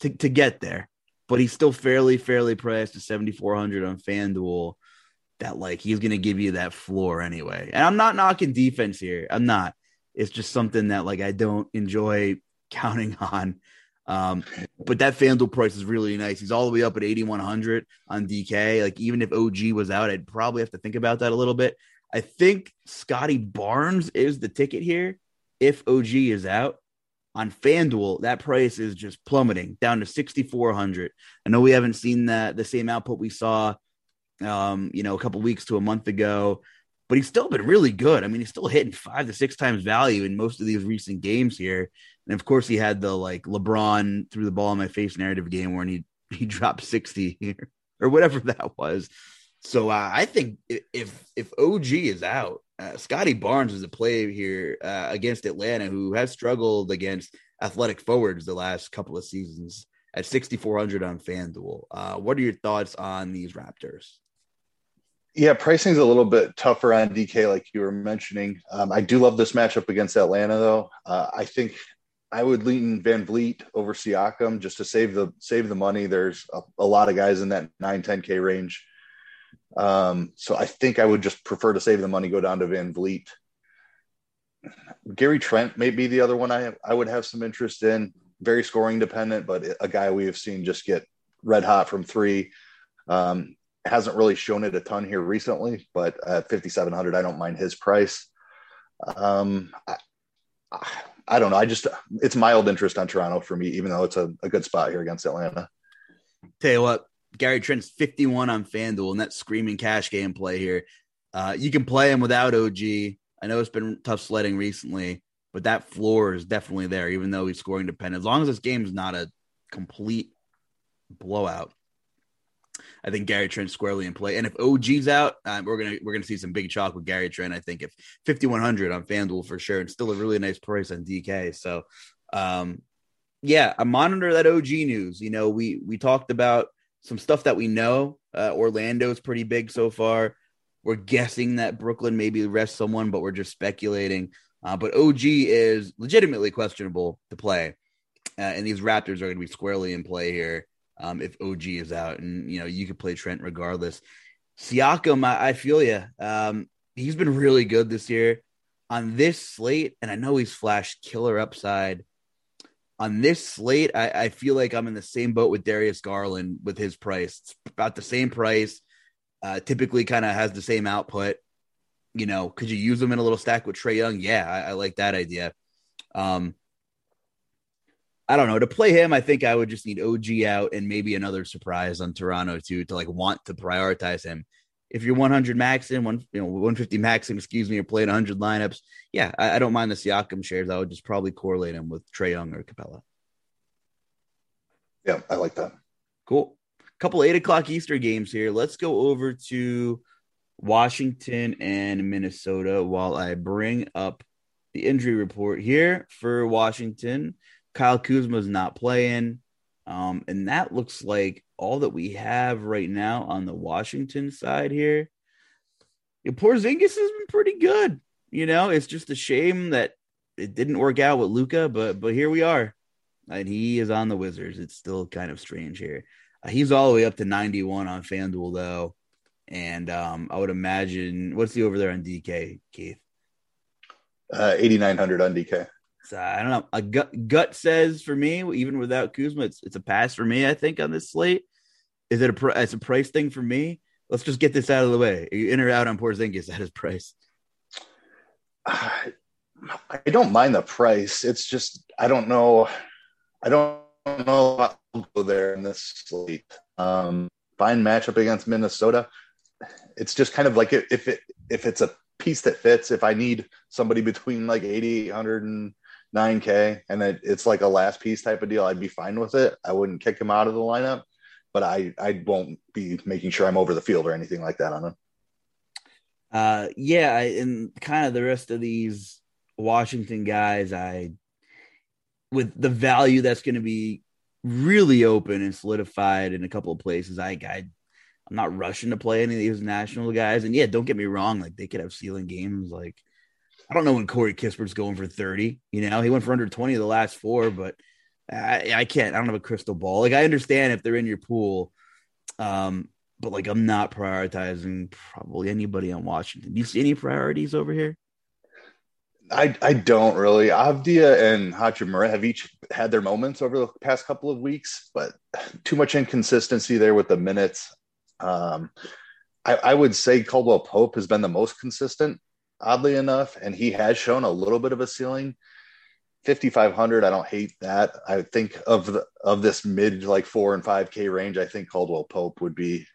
to get there. But he's still fairly priced to 7,400 on FanDuel. That, like, he's going to give you that floor anyway. And I'm not knocking defense here. I'm not. It's just something that, like, I don't enjoy counting on. But that FanDuel price is really nice. He's all the way up at 8,100 on DK. Like, even if OG was out, I'd probably have to think about that a little bit. I think Scotty Barnes is the ticket here. If OG is out on FanDuel, that price is just plummeting down to 6,400. I know we haven't seen the same output we saw, you know, a couple weeks to a month ago, but he's still been really good. I mean, he's still hitting 5 to 6 times value in most of these recent games here. And of course, he had the, like, LeBron threw the ball in my face narrative game where he dropped 60 here or whatever that was. So I think if OG is out, Scotty Barnes was a play here against Atlanta, who has struggled against athletic forwards the last couple of seasons at 6,400 on FanDuel. What are your thoughts on these Raptors? Yeah, pricing is a little bit tougher on DK, like you were mentioning. I do love this matchup against Atlanta, though. I think I would lean Van Vliet over Siakam just to save the money. There's a lot of guys in that 9-10K range. So I think I would just prefer to save the money, go down to Van Vliet. Gary Trent may be the other one I would have some interest in. Very scoring dependent, but a guy we have seen just get red hot from three. Hasn't really shown it a ton here recently, but at 5,700, I don't mind his price. I don't know. It's mild interest on Toronto for me, even though it's a good spot here against Atlanta. Tell you what, Gary Trent's 51 on FanDuel, and that's screaming cash game play here. You can play him without OG. I know it's been tough sledding recently, but that floor is definitely there, even though he's scoring dependent. As long as this game's not a complete blowout, I think Gary Trent's squarely in play. And if OG's out, we're gonna see some big chalk with Gary Trent. I think if 5,100 on FanDuel for sure, and still a really nice price on DK. So, I monitor that OG news. You know, we talked about some stuff that we know. Orlando's pretty big so far. We're guessing that Brooklyn maybe rests someone, but we're just speculating. But OG is legitimately questionable to play, and these Raptors are going to be squarely in play here. If OG is out, and you know, you could play Trent regardless. Siakam, I feel you. He's been really good this year on this slate, and I know he's flashed killer upside on this slate. I feel like I'm in the same boat with Darius Garland with his price. It's about the same price, typically kind of has the same output. You know, could you use him in a little stack with Trae Young? Yeah, I like that idea. I don't know. To play him, I think I would just need OG out and maybe another surprise on Toronto too, to like want to prioritize him. If you're 100 maxing, 150 maxing, you're playing 100 lineups. Yeah, I don't mind the Siakam shares. I would just probably correlate him with Trae Young or Capella. Yeah, I like that. Cool. A couple of 8:00 Eastern games here. Let's go over to Washington and Minnesota while I bring up the injury report here for Washington. Kyle Kuzma's not playing, and that looks like all that we have right now on the Washington side here. Porzingis has been pretty good. You know, it's just a shame that it didn't work out with Luka, but here we are, and he is on the Wizards. It's still kind of strange here. He's all the way up to 91 on FanDuel, though, and I would imagine – what's the over there on DK, Keith? 8,900 on DK. So I don't know. A gut says for me, even without Kuzma, it's a pass for me, I think, on this slate. Is it it's a price thing for me? Let's just get this out of the way. Are you in or out on Porzingis at his price? I don't mind the price. It's just, I don't know. I don't know how to go there in this slate. Fine matchup against Minnesota. It's just kind of like if it's a piece that fits, if I need somebody between like 8,800 and 9K, and it's like a last piece type of deal, I'd be fine with it. I wouldn't kick him out of the lineup, but I won't be making sure I'm over the field or anything like that on him. And kind of the rest of these Washington guys, with the value that's going to be really open and solidified in a couple of places, I'm not rushing to play any of these national guys. And yeah, don't get me wrong, like they could have ceiling games. Like, I don't know when Corey Kispert's going for 30. You know, he went for under 20 of the last four, but I don't have a crystal ball. Like, I understand if they're in your pool, but like I'm not prioritizing probably anybody on Washington. Do you see any priorities over here? I don't really. Avdia and Hachimura have each had their moments over the past couple of weeks, but too much inconsistency there with the minutes. I would say Caldwell Pope has been the most consistent, oddly enough, and he has shown a little bit of a ceiling. 5,500, I don't hate that. I think of this mid like 4 and 5K range, I think Caldwell Pope would be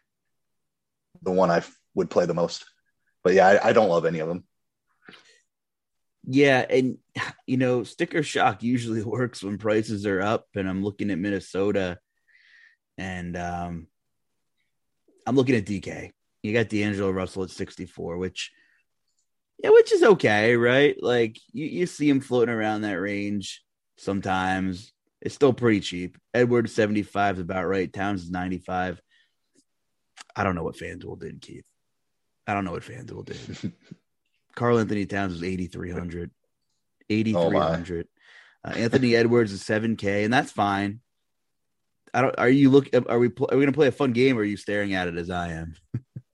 the one I would play the most. But yeah, I don't love any of them. Yeah, and you know, sticker shock usually works when prices are up, and I'm looking at Minnesota, and I'm looking at DK. You got D'Angelo Russell at 64, which Yeah, which is okay, right? Like, you see him floating around that range sometimes. It's still pretty cheap. Edwards 75 is about right. Towns is 95. I don't know what FanDuel did, Keith. I don't know what FanDuel did. Carl Anthony Towns was 8,300. 8,300. Anthony Edwards is 7K, and that's fine. I don't. Are you look? Are we going to play a fun game, or are you staring at it as I am?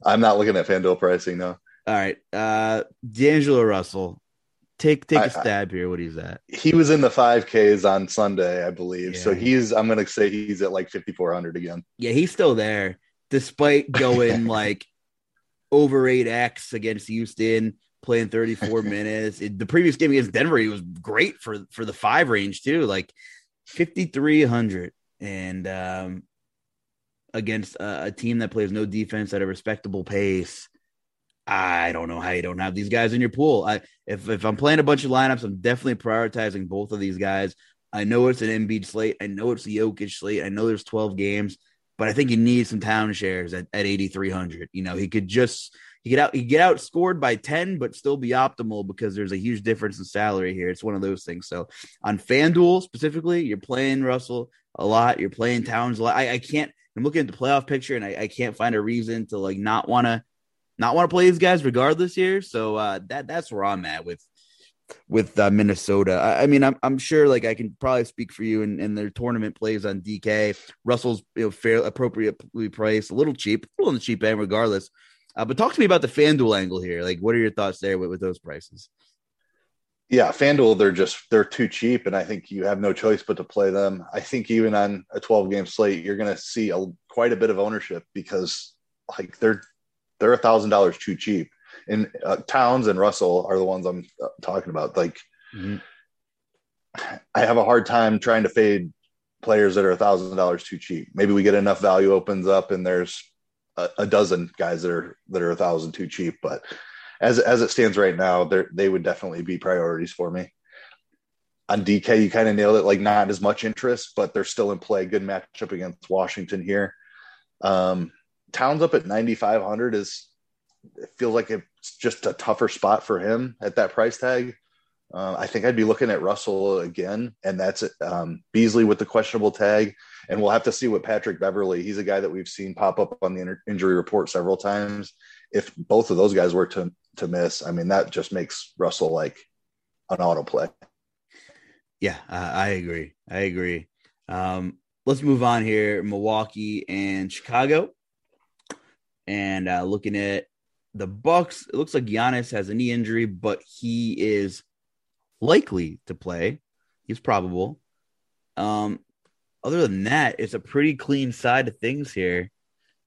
I'm not looking at FanDuel pricing, no. All right, D'Angelo Russell, take a stab here. What he's at? He was in the 5Ks on Sunday, I believe. Yeah. So I'm going to say he's at like 5,400 again. Yeah, he's still there despite going like over 8x against Houston, playing 34 minutes. The previous game against Denver, he was great for the 5 range too, like 5,300, and against a team that plays no defense at a respectable pace. I don't know how you don't have these guys in your pool. If I'm playing a bunch of lineups, I'm definitely prioritizing both of these guys. I know it's an Embiid slate. I know it's the Jokić slate. I know there's 12 games, but I think you need some town shares at 8,300. You know, he could get outscored by 10, but still be optimal because there's a huge difference in salary here. It's one of those things. So on FanDuel specifically, you're playing Russell a lot. You're playing Towns a lot. I'm looking at the playoff picture and I can't find a reason to like not want to play these guys regardless here. So that's where I'm at with Minnesota. I mean, I'm sure like I can probably speak for you and their tournament plays on DK. Russell's, you know, fair, appropriately priced, a little on the cheap end regardless. But talk to me about the FanDuel angle here. Like, what are your thoughts there with those prices? Yeah, FanDuel, they're too cheap, and I think you have no choice but to play them. I think even on a 12-game slate, you're going to see quite a bit of ownership because like they're $1,000 too cheap, and Towns and Russell are the ones I'm talking about. Like, mm-hmm. I have a hard time trying to fade players that are $1,000 too cheap. Maybe we get enough value opens up and there's a dozen guys that are $1,000 too cheap. But as it stands right now, they would definitely be priorities for me. On DK, you kind of nailed it. Like, not as much interest, but they're still in play. Good matchup against Washington here. Towns up at 9,500 feels like it's just a tougher spot for him at that price tag. I think I'd be looking at Russell again, and that's Beasley with the questionable tag. And we'll have to see what Patrick Beverley, he's a guy that we've seen pop up on the injury report several times. If both of those guys were to miss, I mean, that just makes Russell like an autoplay. Yeah, I agree. Let's move on here. Milwaukee and Chicago. And looking at the Bucks, it looks like Giannis has a knee injury, but he is likely to play. He's probable. Other than that, it's a pretty clean side of things here.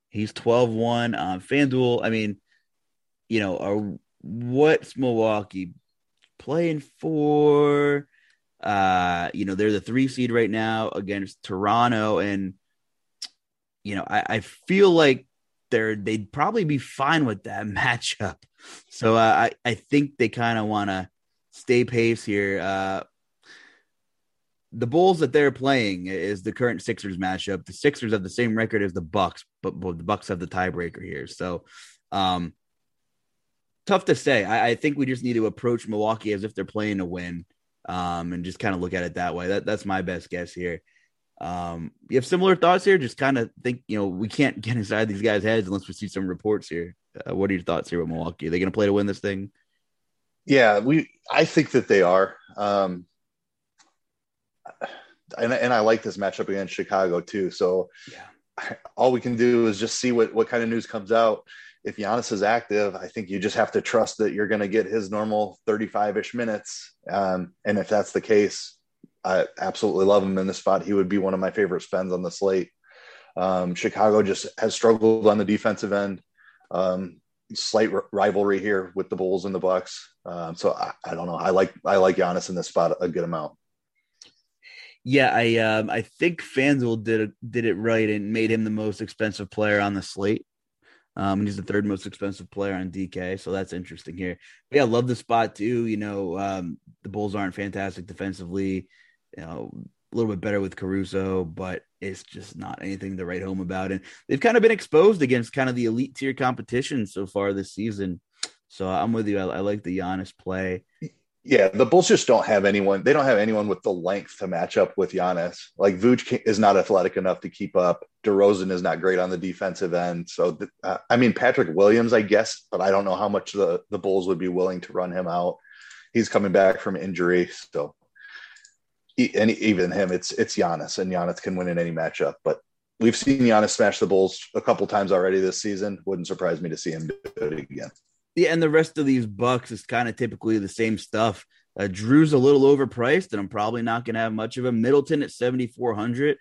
He's 12-1 on FanDuel. I mean, you know, what's Milwaukee playing for? You know, they're the 3 seed right now against Toronto. And, you know, I feel like they'd probably be fine with that matchup. So I think they kind of want to stay pace here. The Bulls that they're playing is the current Sixers matchup. The Sixers have the same record as the Bucks, but the Bucks have the tiebreaker here. So tough to say. I think we just need to approach Milwaukee as if they're playing to win, and just kind of look at it that way. That's my best guess here. You have similar thoughts here? Just kind of think, you know, we can't get inside these guys' heads unless we see some reports here. What are your thoughts here with Milwaukee? Are they going to play to win this thing? Yeah, I think that they are. And I like this matchup against Chicago too. So yeah, all we can do is just see what kind of news comes out. If Giannis is active, I think you just have to trust that you're going to get his normal 35-ish minutes. And if that's the case, I absolutely love him in this spot. He would be one of my favorite spends on the slate. Chicago just has struggled on the defensive end. Slight rivalry here with the Bulls and the Bucks. So I don't know. I like Giannis in this spot a good amount. Yeah, I think FanDuel did it right and made him the most expensive player on the slate. And he's the third most expensive player on DK, so that's interesting here. But yeah, I love the spot too. You know, the Bulls aren't fantastic defensively. You know, a little bit better with Caruso, but it's just not anything to write home about. And they've kind of been exposed against kind of the elite tier competition so far this season. So I'm with you. I like the Giannis play. Yeah, the Bulls just don't have anyone. They don't have anyone with the length to match up with Giannis. Like, Vooch is not athletic enough to keep up. DeRozan is not great on the defensive end. So, I mean, Patrick Williams, I guess, but I don't know how much the Bulls would be willing to run him out. He's coming back from injury. So, and even him, it's Giannis, and Giannis can win in any matchup. But we've seen Giannis smash the Bulls a couple times already this season. Wouldn't surprise me to see him do it again. Yeah, and the rest of these bucks is kind of typically the same stuff. Drew's a little overpriced, and I'm probably not going to have much of him. Middleton at 7,400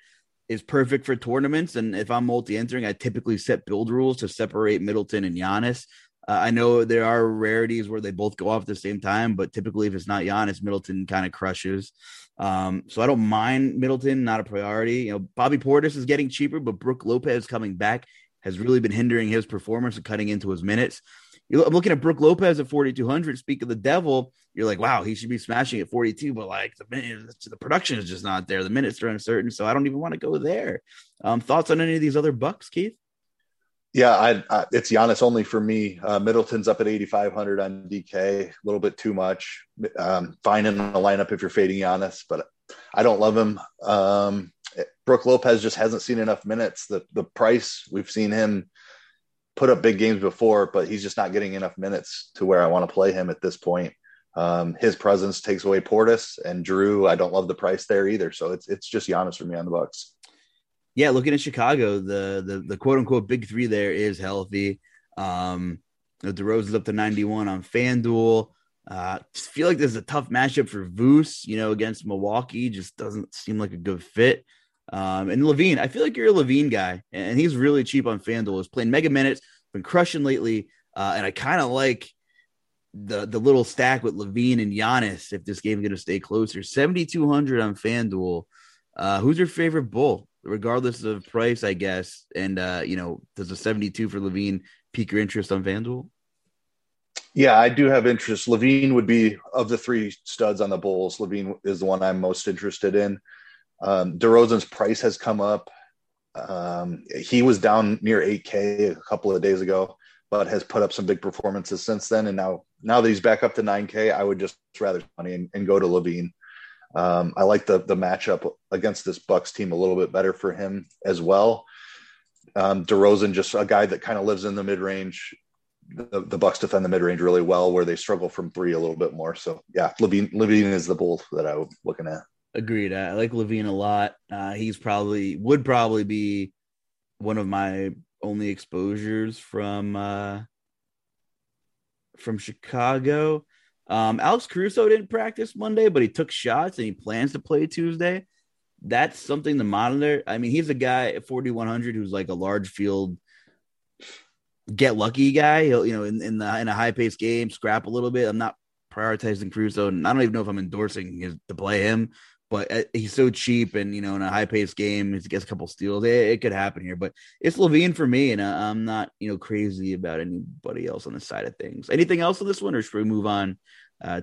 is perfect for tournaments, and if I'm multi-entering, I typically set build rules to separate Middleton and Giannis. I know there are rarities where they both go off at the same time, but typically if it's not Giannis, Middleton kind of crushes. So I don't mind Middleton, not a priority. You know, Bobby Portis is getting cheaper, but Brooke Lopez coming back has really been hindering his performance and cutting into his minutes. I'm looking at Brooke Lopez at 4,200. Speak of the devil, you're like, wow, he should be smashing at 42, but like the production is just not there. The minutes are uncertain, so I don't even want to go there. Thoughts on any of these other bucks, Keith? Yeah, it's Giannis only for me. Middleton's up at 8,500 on DK, a little bit too much. Fine in the lineup if you're fading Giannis, but I don't love him. Brooke Lopez just hasn't seen enough minutes. The price, we've seen him put up big games before, but he's just not getting enough minutes to where I want to play him at this point. His presence takes away Portis and Drew. I don't love the price there either. So it's just Giannis for me on the Bucks. Yeah. Looking at Chicago, the quote unquote big three there is healthy. DeRozan's up to 91 on FanDuel. Just feel like this is a tough matchup for Vooch, against Milwaukee. Just doesn't seem like a good fit. And Levine, I feel like you're a Levine guy, and he's really cheap on FanDuel. He's playing mega minutes, been crushing lately, and I kind of like the little stack with Levine and Giannis if this game's going to stay closer. 7,200 on FanDuel. Who's your favorite Bull, regardless of price, I guess? And, does a 72 for Levine pique your interest on FanDuel? Yeah, I do have interest. Levine would be, of the three studs on the Bulls, Levine is the one I'm most interested in. DeRozan's price has come up. He was down near 8K a couple of days ago, but has put up some big performances since then. And now that he's back up to 9K, I would just rather money and go to Levine. I like the matchup against this Bucks team a little bit better for him as well. DeRozan, just a guy that kind of lives in the mid-range. The Bucks defend the mid-range really well, where they struggle from three a little bit more. So yeah, Levine is the bull that I was looking at. Agreed. I like Levine a lot. He would probably be one of my only exposures from Chicago. Alex Caruso didn't practice Monday, but he took shots and he plans to play Tuesday. That's something to monitor. I mean, he's a guy at 4,100 who's like a large field get lucky guy. He'll, in a high paced game, scrap a little bit. I'm not prioritizing Caruso, and I don't even know if I'm endorsing to play him. But he's so cheap, and, in a high-paced game, he gets a couple steals. It could happen here. But it's Levine for me, and I'm not, crazy about anybody else on the side of things. Anything else on this one, or should we move on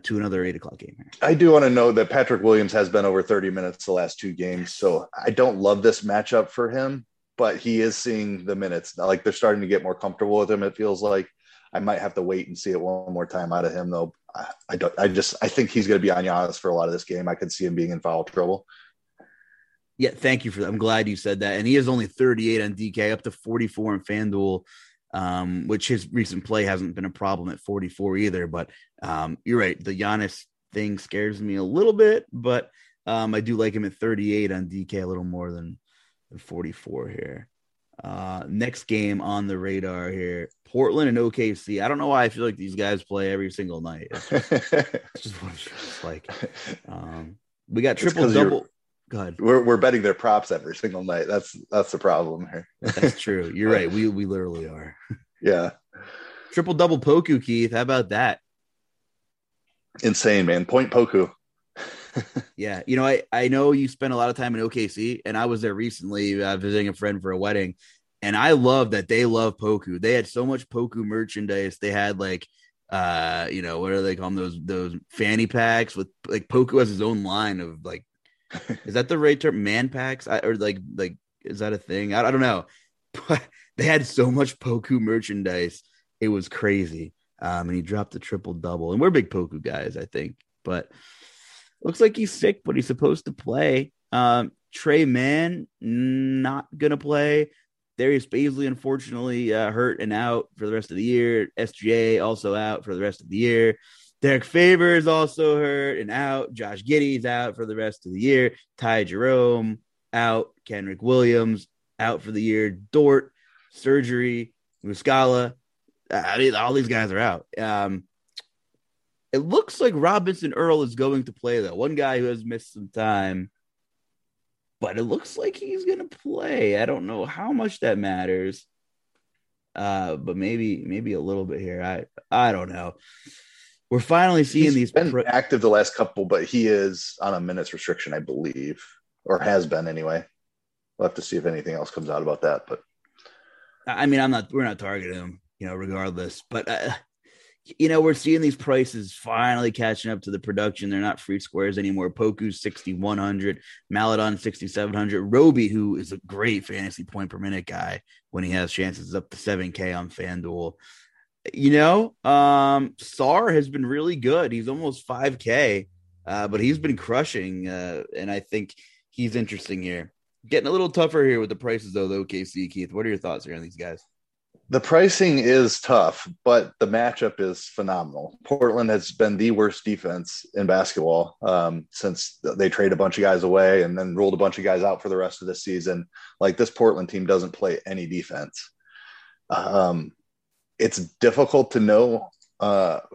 to another 8 o'clock game here? I do want to note that Patrick Williams has been over 30 minutes the last two games, so I don't love this matchup for him, but he is seeing the minutes. Like, they're starting to get more comfortable with him, it feels like. I might have to wait and see it one more time out of him, though. I think he's going to be on Giannis for a lot of this game. I could see him being in foul trouble. Yeah, thank you for that. I'm glad you said that. And he is only 38 on DK, up to 44 on FanDuel, which his recent play hasn't been a problem at 44 either. But you're right. The Giannis thing scares me a little bit, but I do like him at 38 on DK a little more than 44 here. Next game on the radar here, Portland and OKC. I don't know why I feel like these guys play every single night. It's just what it feels like. We got triple double. Go ahead. We're betting their props every single night. That's the problem here. That's true. You're right. We literally are. Yeah. Triple double Poku, Keith. How about that? Insane, man. Point Poku. Yeah, I know you spent a lot of time in OKC, and I was there recently visiting a friend for a wedding, and I love that they love Poku. They had so much Poku merchandise. They had like, what are they calling those fanny packs with like Poku has his own line of like, is that the right term? Man packs or is that a thing? I don't know, but they had so much Poku merchandise. It was crazy. And he dropped the triple-double. And we're big Poku guys, I think. But looks like he's sick, but he's supposed to play. Trey Mann, not going to play. Darius Bazley, unfortunately, hurt and out for the rest of the year. SGA also out for the rest of the year. Derek Favors is also hurt and out. Josh Giddey's out for the rest of the year. Ty Jerome out. Kenrick Williams out for the year. Dort, surgery, Muscala. I mean, all these guys are out. It looks like Robinson Earl is going to play, though. One guy who has missed some time. But it looks like he's going to play. I don't know how much that matters. But maybe a little bit here. I don't know. We're finally seeing he's been active the last couple, but he is on a minutes restriction, I believe, or has been anyway. We'll have to see if anything else comes out about that. But I mean, we're not targeting him, regardless. But we're seeing these prices finally catching up to the production. They're not free squares anymore. Poku's 6,100, Maladon 6,700, Roby, who is a great fantasy point per minute guy when he has chances, up to 7K on FanDuel. Sar has been really good. He's almost 5K, but he's been crushing, and I think he's interesting here. Getting a little tougher here with the prices, though, OKC. Keith, what are your thoughts here on these guys? The pricing is tough, but the matchup is phenomenal. Portland has been the worst defense in basketball since they traded a bunch of guys away and then rolled a bunch of guys out for the rest of the season. Like, this Portland team doesn't play any defense. It's difficult to know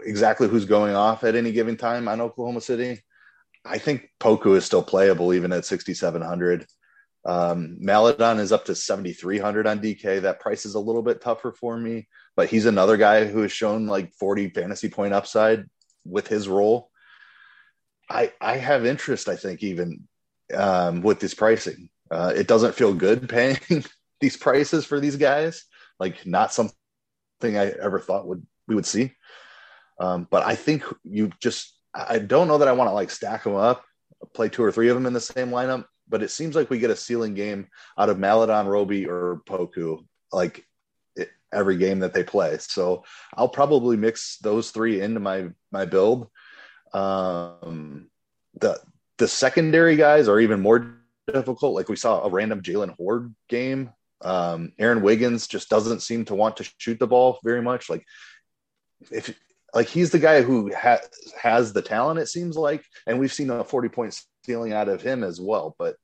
exactly who's going off at any given time on Oklahoma City. I think Poku is still playable even at 6,700. Maladon is up to 7,300 on DK. That price is a little bit tougher for me, but he's another guy who has shown like 40 fantasy point upside with his role. I have interest, I think, even with this pricing. It doesn't feel good paying these prices for these guys. Like, not something I ever thought we would see. But I think I don't know that I want to like stack them up, play two or three of them in the same lineup, but it seems like we get a ceiling game out of Maladon, Roby, or Poku, like every game that they play. So I'll probably mix those three into my build. The secondary guys are even more difficult. Like, we saw a random Jalen Horde game. Aaron Wiggins just doesn't seem to want to shoot the ball very much. Like, if he's the guy who has the talent, it seems like, and we've seen a 40-point ceiling out of him as well, but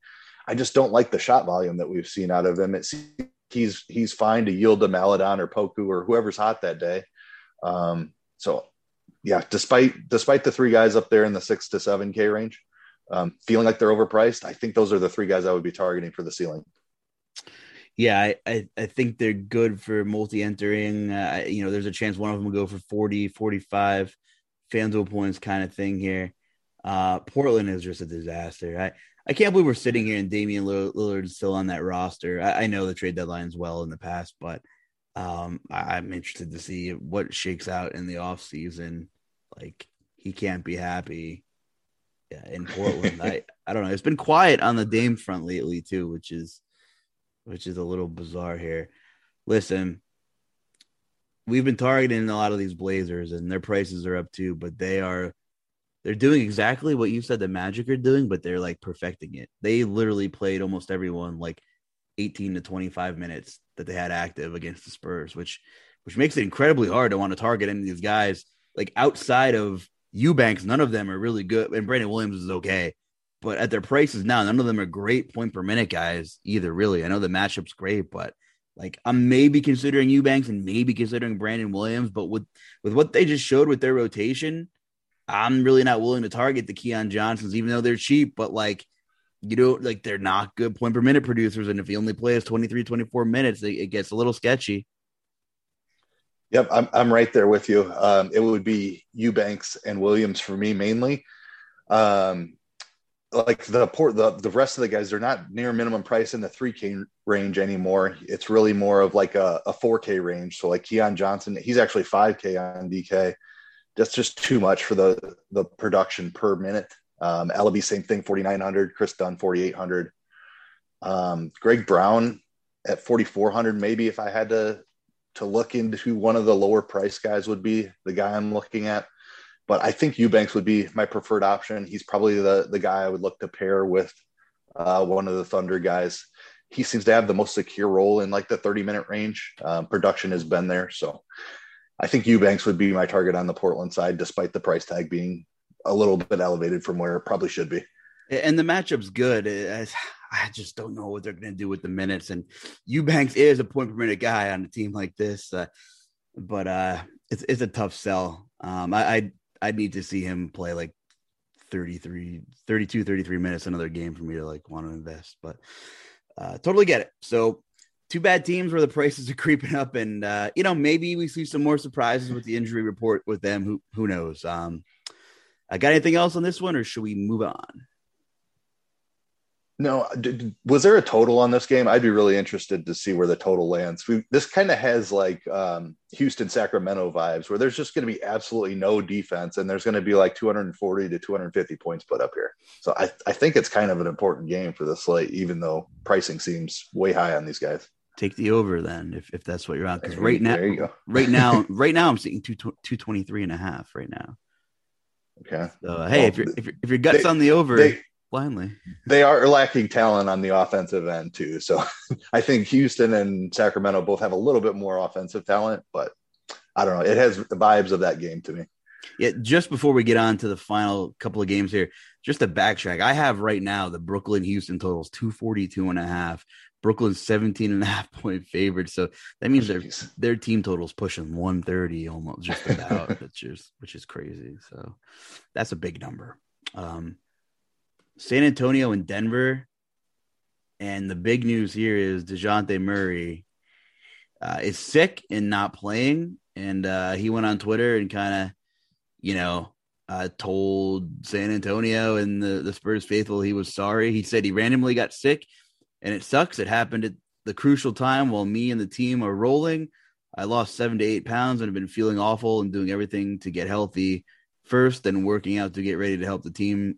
I just don't like the shot volume that we've seen out of him. It's he's fine to yield to Maladon or Poku or whoever's hot that day. Despite the three guys up there in the 6 to 7K range, feeling like they're overpriced, I think those are the three guys I would be targeting for the ceiling. Yeah, I think they're good for multi-entering. There's a chance one of them will go for 40, 45 FanDuel points kind of thing here. Portland is just a disaster. I can't believe we're sitting here and Damian Lillard is still on that roster. I know the trade deadline's well in the past, but I'm interested to see what shakes out in the offseason. Like, he can't be happy in Portland. I don't know. It's been quiet on the Dame front lately too, which is a little bizarre here. Listen, we've been targeting a lot of these Blazers, and their prices are up too, but they're doing exactly what you said the Magic are doing, but they're like perfecting it. They literally played almost everyone like 18 to 25 minutes that they had active against the Spurs, which makes it incredibly hard to want to target any of these guys. Like, outside of Eubanks, none of them are really good, and Brandon Williams is okay. But at their prices now, none of them are great point-per-minute guys either, really. I know the matchup's great, but, like, I'm maybe considering Eubanks and maybe considering Brandon Williams. But with what they just showed with their rotation, I'm really not willing to target the Keon Johnsons, even though they're cheap. But, like, they're not good point-per-minute producers. And if he only plays 23, 24 minutes, it gets a little sketchy. Yep, I'm right there with you. It would be Eubanks and Williams for me mainly. Like the rest of the guys, they're not near minimum price in the 3K range anymore. It's really more of like a 4K range. So like Keon Johnson, he's actually 5K on DK. That's just too much for the production per minute. Ellaby, same thing, 4,900. Chris Dunn, 4,800. Greg Brown at 4,400. Maybe if I had to to look into one of the lower price guys would be the guy I'm looking at. But I think Eubanks would be my preferred option. He's probably the guy I would look to pair with one of the Thunder guys. He seems to have the most secure role in like the 30-minute range. Production has been there. So I think Eubanks would be my target on the Portland side, despite the price tag being a little bit elevated from where it probably should be. And the matchup's good. I just don't know what they're going to do with the minutes. And Eubanks is a point-per-minute guy on a team like this. But it's a tough sell. I need to see him play like 33 minutes another game for me to like want to invest, but totally get it. So two bad teams where the prices are creeping up, and you know, maybe we see some more surprises with the injury report with them. Who knows? I got anything else on this one, or should we move on? No, was there a total on this game? I'd be really interested to see where the total lands. This kind of has like Houston, Sacramento vibes, where there's just going to be absolutely no defense, and there's going to be like 240 to 250 points put up here. So I think it's kind of an important game for the slate, even though pricing seems way high on these guys. Take the over then, if that's what you're on, because right now I'm seeing 223.5 right now. Okay. So hey, well, if your gut's on the over. Blindly, they are lacking talent on the offensive end too. So I think Houston and Sacramento both have a little bit more offensive talent, but I don't know. It has the vibes of that game to me. Yeah. Just before we get on to the final couple of games here, just to backtrack, I have right now the Brooklyn Houston totals 242.5. Brooklyn's 17.5 point favorite. So that means their team totals pushing 130 almost, just about, which is crazy. So that's a big number. San Antonio and Denver, and the big news here is Dejounte Murray is sick and not playing, and he went on Twitter and kind of, you know, told San Antonio and the Spurs faithful he was sorry. He said he randomly got sick, and it sucks. It happened at the crucial time while me and the team are rolling. I lost 7 to 8 pounds and have been feeling awful and doing everything to get healthy first, then working out to get ready to help the team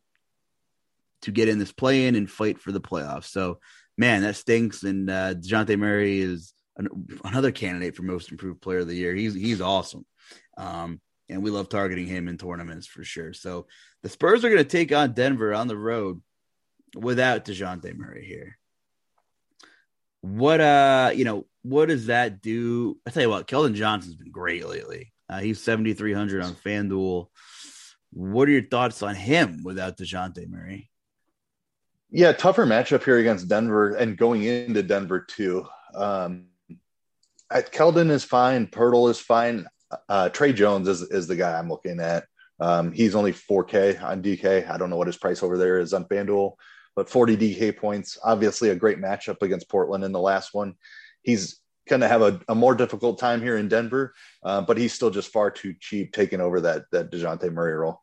to get in this play-in and fight for the playoffs. So, man, that stinks. And Dejounte Murray is another candidate for most improved player of the year. He's awesome. And we love targeting him in tournaments for sure. So the Spurs are going to take on Denver on the road without Dejounte Murray here. What does that do? I tell you what, Keldon Johnson's been great lately. He's 7,300 on FanDuel. What are your thoughts on him without Dejounte Murray? Yeah, tougher matchup here against Denver and going into Denver too. Keldon is fine. Pirtle is fine. Trey Jones is the guy I'm looking at. He's only 4K on DK. I don't know what his price over there is on FanDuel, but 40 DK points. Obviously a great matchup against Portland in the last one. He's going to have a more difficult time here in Denver, but he's still just far too cheap taking over that Dejounte Murray role.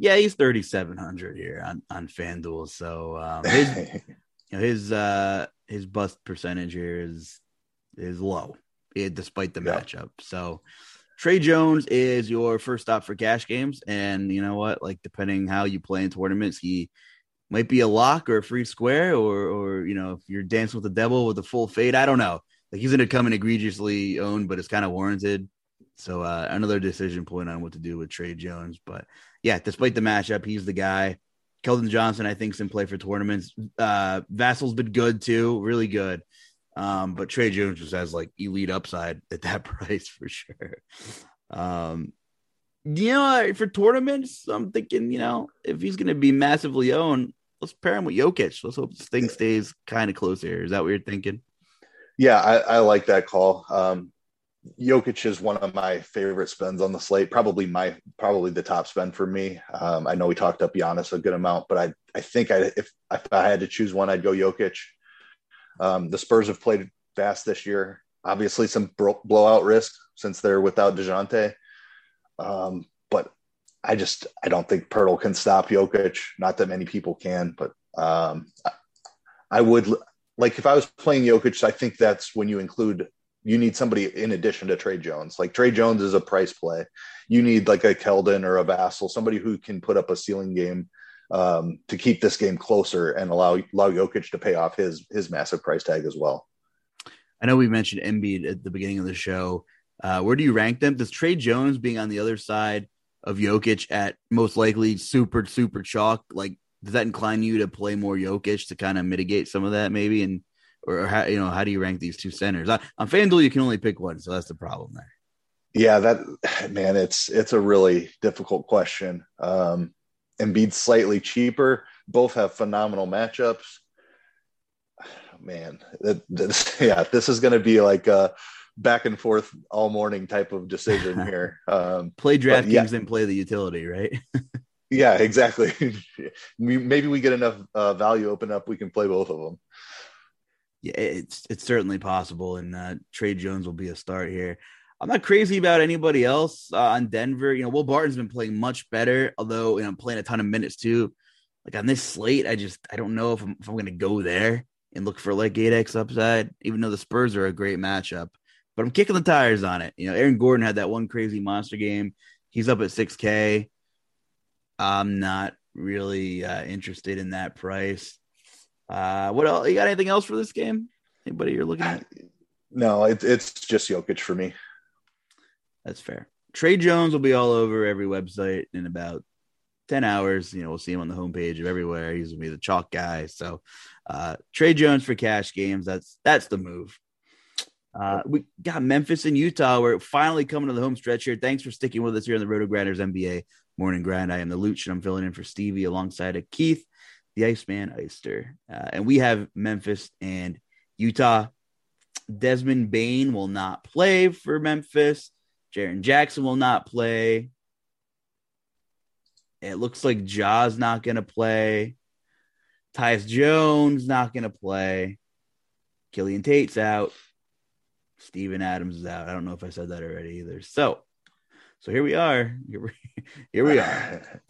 Yeah, he's 3,700 here on FanDuel. So his bust percentage here is low, despite the matchup. So Trey Jones is your first stop for cash games, and you know what? Like, depending how you play in tournaments, he might be a lock or a free square, or you know, if you're dancing with the devil with a full fade, I don't know. Like, he's going to come in egregiously owned, but it's kind of warranted. So another decision point on what to do with Trey Jones. But yeah, despite the matchup, he's the guy. Keldon Johnson, I think, is in play for tournaments. Vassal's been good too, really good. But Trey Jones just has like elite upside at that price for sure. You know, for tournaments, I'm thinking, you know, if he's going to be massively owned, let's pair him with Jokić. Let's hope this thing stays kind of close here. Is that what you're thinking? Yeah, I like that call. Jokić is one of my favorite spends on the slate, probably the top spend for me. I know we talked up Giannis a good amount, but I think if I had to choose one, I'd go Jokić. The Spurs have played fast this year. Obviously some blowout risk since they're without DeJounte. But I don't think Pirtle can stop Jokić. Not that many people can, but I would like, if I was playing Jokić, I think that's when you need somebody in addition to Trey Jones. Like, Trey Jones is a price play. You need like a Keldon or a Vassell, somebody who can put up a ceiling game to keep this game closer and allow Jokić to pay off his massive price tag as well. I know we mentioned Embiid at the beginning of the show. Where do you rank them? Does Trey Jones being on the other side of Jokić at most likely super chalk, like, does that incline you to play more Jokić to kind of mitigate some of that maybe? And, or how, you know, how do you rank these two centers? On FanDuel, you can only pick one. So that's the problem there. Yeah, that, man, it's a really difficult question. Embiid's slightly cheaper. Both have phenomenal matchups. Man, this is going to be like a back and forth all morning type of decision here. Play DraftKings and play the utility, right? Yeah, exactly. Maybe we get enough value open up, we can play both of them. Yeah, it's certainly possible, and Trey Jones will be a start here. I'm not crazy about anybody else on Denver. You know, Will Barton's been playing much better, although, you know, playing a ton of minutes too. Like on this slate, I don't know if I'm going to go there and look for like 8x upside, even though the Spurs are a great matchup. But I'm kicking the tires on it. You know, Aaron Gordon had that one crazy monster game. He's up at 6K. I'm not really interested in that price. What else? You got anything else for this game? Anybody you're looking at? No, it's just Jokić for me. That's fair. Trey Jones will be all over every website in about 10 hours. You know, we'll see him on the homepage of everywhere. He's going to be the chalk guy. So Trey Jones for cash games. That's the move. We got Memphis and Utah. We're finally coming to the home stretch here. Thanks for sticking with us here on the Roto-Grinders NBA Morning Grind. I am the Luch, and I'm filling in for Stevie alongside of Keith, the Iceman Eister. And we have Memphis and Utah. Desmond Bane will not play for Memphis. Jaren Jackson will not play. It looks like Ja's not going to play. Tyus Jones not going to play. Killian Tate's out. Steven Adams is out. I don't know if I said that already either. So here we are. Here we are.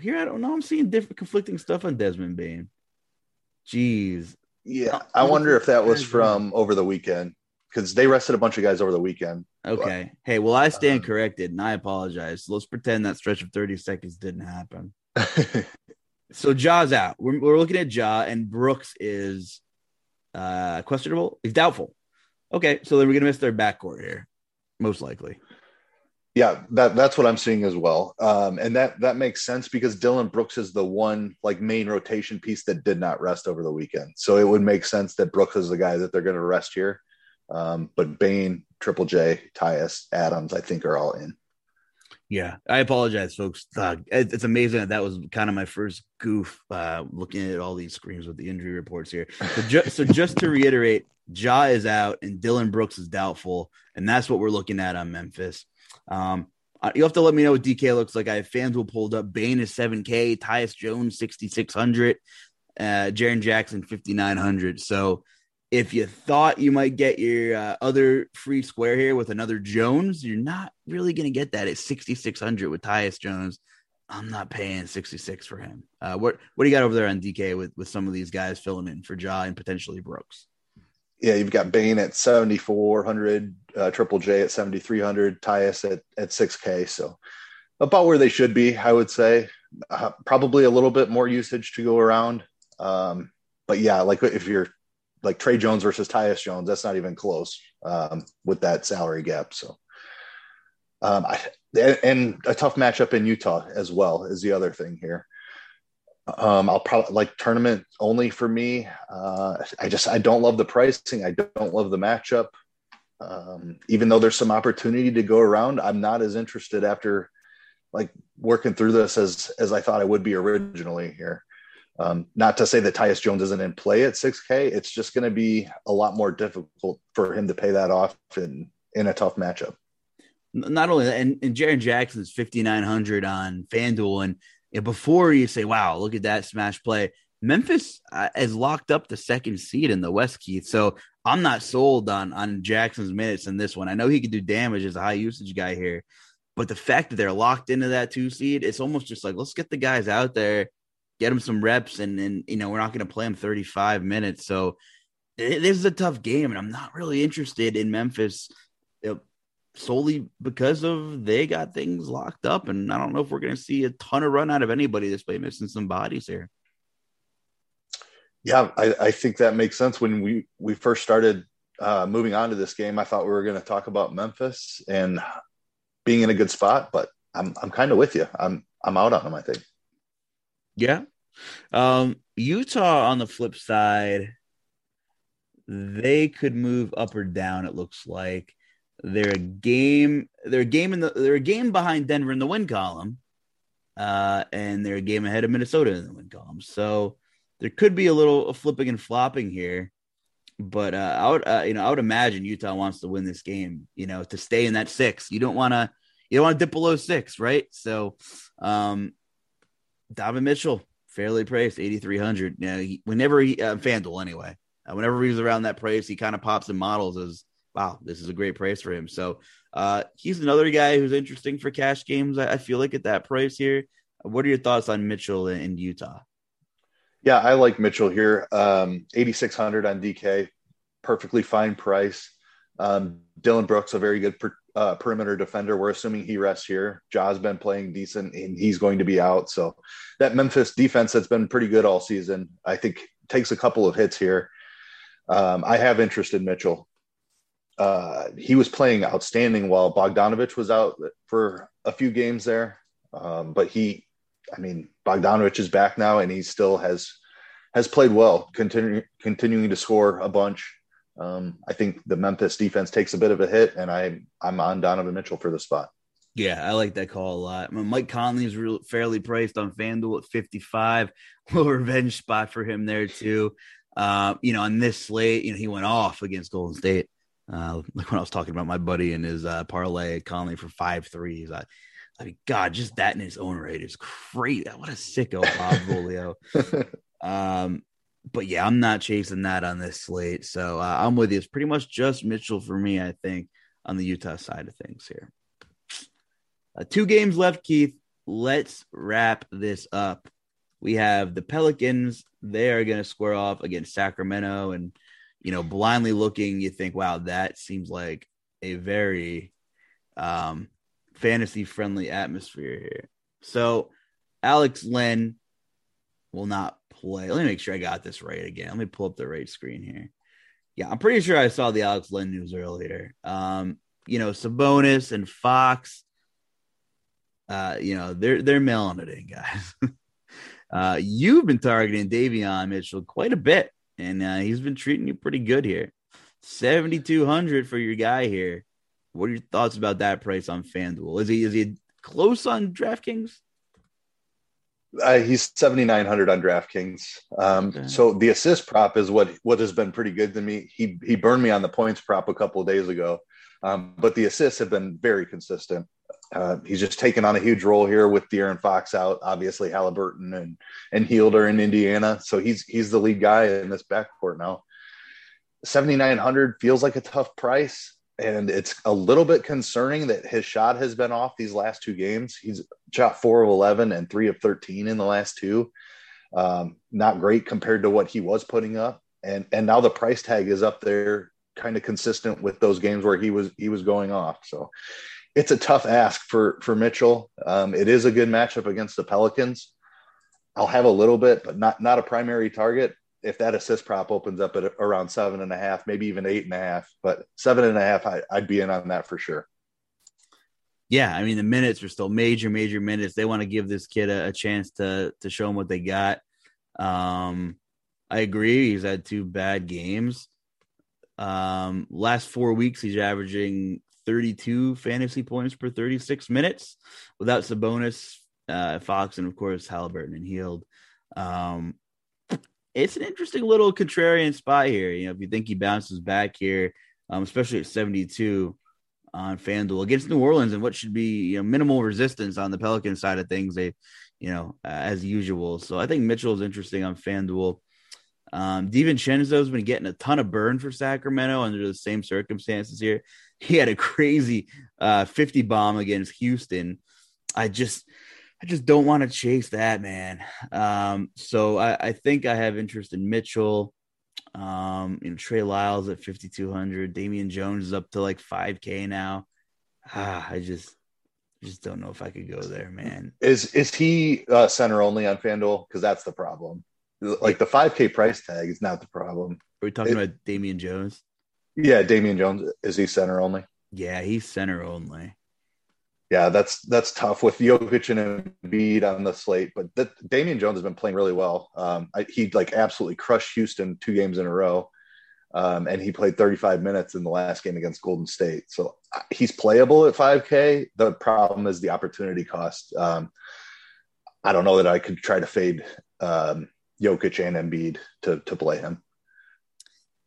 Here, I don't know. I'm seeing different conflicting stuff on Desmond Bane. Jeez. Yeah, I wonder if that was from over the weekend. Because they rested a bunch of guys over the weekend. Okay. But, hey, well, I stand corrected, and I apologize. So let's pretend that stretch of 30 seconds didn't happen. So Ja's out. We're looking at Ja, and Brooks is questionable. He's doubtful. Okay, so then we're going to miss their backcourt here, most likely. Yeah, that's what I'm seeing as well. And that makes sense because Dylan Brooks is the one like main rotation piece that did not rest over the weekend. So it would make sense that Brooks is the guy that they're going to rest here. But Bane, Triple J, Tyus, Adams, I think are all in. Yeah, I apologize, folks. It's amazing that was kind of my first goof looking at all these screens with the injury reports here. So just to reiterate, Ja is out and Dylan Brooks is doubtful, and that's what we're looking at on Memphis. You'll have to let me know what DK looks like. I have FanDuel pulled up. Bane is 7K, Tyus Jones 6,600, Jaren Jackson 5,900. So if you thought you might get your other free square here with another Jones, you're not really going to get that at 6,600 with Tyus Jones. I'm not paying 66 for him. What do you got over there on DK with some of these guys filling in for Ja and potentially Brooks? Yeah, you've got Bane at 7,400, Triple J at 7,300, Tyus at 6K. So about where they should be, I would say. Probably a little bit more usage to go around. But yeah, like if you're like Trey Jones versus Tyus Jones, that's not even close with that salary gap. So, and a tough matchup in Utah as well is the other thing here. I'll probably like tournament only for me. I don't love the pricing. I don't love the matchup. Even though there's some opportunity to go around, I'm not as interested after like working through this as I thought I would be originally here. Not to say that Tyus Jones isn't in play at 6K. It's just going to be a lot more difficult for him to pay that off in a tough matchup. Not only that, and Jaren Jackson is 5,900 on FanDuel. And before you say, wow, look at that smash play, Memphis has locked up the second seed in the West, Keith. So I'm not sold on Jackson's minutes in this one. I know he could do damage as a high usage guy here, but the fact that they're locked into that 2 seed, it's almost just like, let's get the guys out there, get him some reps, and you know, we're not going to play him 35 minutes. So this is a tough game, and I'm not really interested in Memphis, you know, solely because of they got things locked up, and I don't know if we're going to see a ton of run out of anybody that's missing some bodies here. Yeah, I think that makes sense. When we first started moving on to this game, I thought we were going to talk about Memphis and being in a good spot, but I'm kind of with you. I'm out on them, I think. Yeah. Utah on the flip side, they could move up or down. It looks like they're a game behind Denver in the win column, and they're a game ahead of Minnesota in the win column. So there could be a little flipping and flopping here, but I would imagine Utah wants to win this game, to stay in that six. You don't want to dip below six, right? So, Donovan Mitchell, fairly priced, 8,300. Now, FanDuel anyway. Whenever he's around that price, he kind of pops in models as, wow, this is a great price for him. So he's another guy who's interesting for cash games, I feel like, at that price here. What are your thoughts on Mitchell and Utah? Yeah, I like Mitchell here. 8,600 on DK, perfectly fine price. Dillon Brooks, a very good perimeter defender. We're assuming he rests here. Ja's been playing decent, and he's going to be out. So that Memphis defense that's been pretty good all season, I think, takes a couple of hits here. I have interest in Mitchell. He was playing outstanding while Bogdanović was out for a few games there. But Bogdanović is back now, and he still has played well, continuing to score a bunch. I think the Memphis defense takes a bit of a hit, and I'm on Donovan Mitchell for the spot. Yeah, I like that call a lot. Mike Conley is fairly priced on FanDuel at 55. Little revenge spot for him there too. On this slate, he went off against Golden State. Like when I was talking about my buddy and his parlay, Conley for 5 threes. God, just that in his own right is crazy. What a sicko, Bob Volio. But yeah, I'm not chasing that on this slate. So I'm with you. It's pretty much just Mitchell for me, I think, on the Utah side of things here. 2 games left, Keith. Let's wrap this up. We have the Pelicans. They are going to square off against Sacramento. And, blindly looking, you think, wow, that seems like a very fantasy-friendly atmosphere here. So Alex Len will not play. Let me make sure I got this right again. Let me pull up the right screen here. Yeah, I'm pretty sure I saw the Alex Len news earlier. Sabonis and Fox, they're mailing it in, guys. You've been targeting Davion Mitchell quite a bit, and he's been treating you pretty good here. 7,200 for your guy here. What are your thoughts about that price on FanDuel? Is he close on DraftKings? He's 7,900 on DraftKings. Okay. So the assist prop is what has been pretty good to me. He burned me on the points prop a couple of days ago, but the assists have been very consistent. He's just taken on a huge role here with De'Aaron Fox out. Obviously, Halliburton and Hield are in Indiana, so he's the lead guy in this backcourt now. 7,900 feels like a tough price. And it's a little bit concerning that his shot has been off these last 2 games. He's shot 4 of 11 and 3 of 13 in the last 2. Not great compared to what he was putting up. And now the price tag is up there, kind of consistent with those games where he was going off. So it's a tough ask for Mitchell. It is a good matchup against the Pelicans. I'll have a little bit, but not a primary target. If that assist prop opens up at around 7.5, maybe even 8.5, but 7.5, I'd be in on that for sure. Yeah. I mean, the minutes are still major minutes. They want to give this kid a chance to show him what they got. I agree. He's had 2 bad games. Last 4 weeks, he's averaging 32 fantasy points per 36 minutes without Sabonis, Fox, and of course, Halliburton and Hield. It's an interesting little contrarian spot here. If you think he bounces back here, especially at 72 on FanDuel against New Orleans and what should be minimal resistance on the Pelican side of things, they, as usual. So I think Mitchell is interesting on FanDuel. DiVincenzo has been getting a ton of burn for Sacramento under the same circumstances here. He had a crazy 50 bomb against Houston. I just don't want to chase that, man. So I think I have interest in Mitchell. Trey Lyles at 5,200. Damian Jones is up to like 5K now. I just don't know if I could go there, man. Is he center only on FanDuel? Because that's the problem. Like the $5K price tag is not the problem. Are we talking about Damian Jones? Yeah, Damian Jones. Is he center only? Yeah, he's center only. Yeah, that's tough with Jokić and Embiid on the slate. But Damian Jones has been playing really well. He absolutely crushed Houston 2 games in a row. And he played 35 minutes in the last game against Golden State. So he's playable at 5K. The problem is the opportunity cost. I don't know that I could try to fade Jokić and Embiid to play him.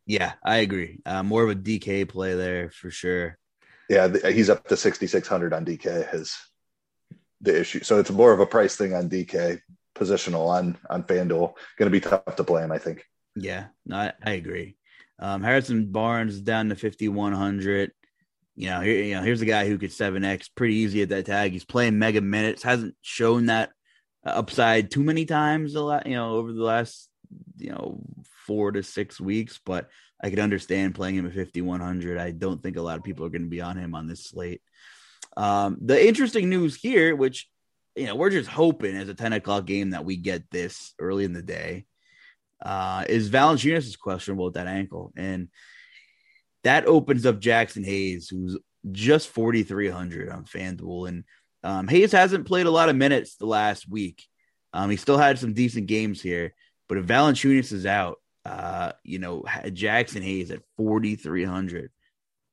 Yeah, I agree. More of a DK play there for sure. Yeah, he's up to 6,600 on DK is the issue. So it's more of a price thing on DK, positional on FanDuel. Going to be tough to play him, I think. Yeah, no, I agree. Harrison Barnes down to 5,100. Here's a guy who could 7X pretty easy at that tag. He's playing mega minutes. Hasn't shown that upside too many times over the last 4 to 6 weeks, but I could understand playing him at 5,100. I don't think a lot of people are going to be on him on this slate. The interesting news here, which we're just hoping as a 10 o'clock game that we get this early in the day, is Valanciunas is questionable with that ankle, and that opens up Jackson Hayes, who's just 4,300 on FanDuel. And Hayes hasn't played a lot of minutes the last week. He still had some decent games here, but if Valanciunas is out, Jackson Hayes at 4,300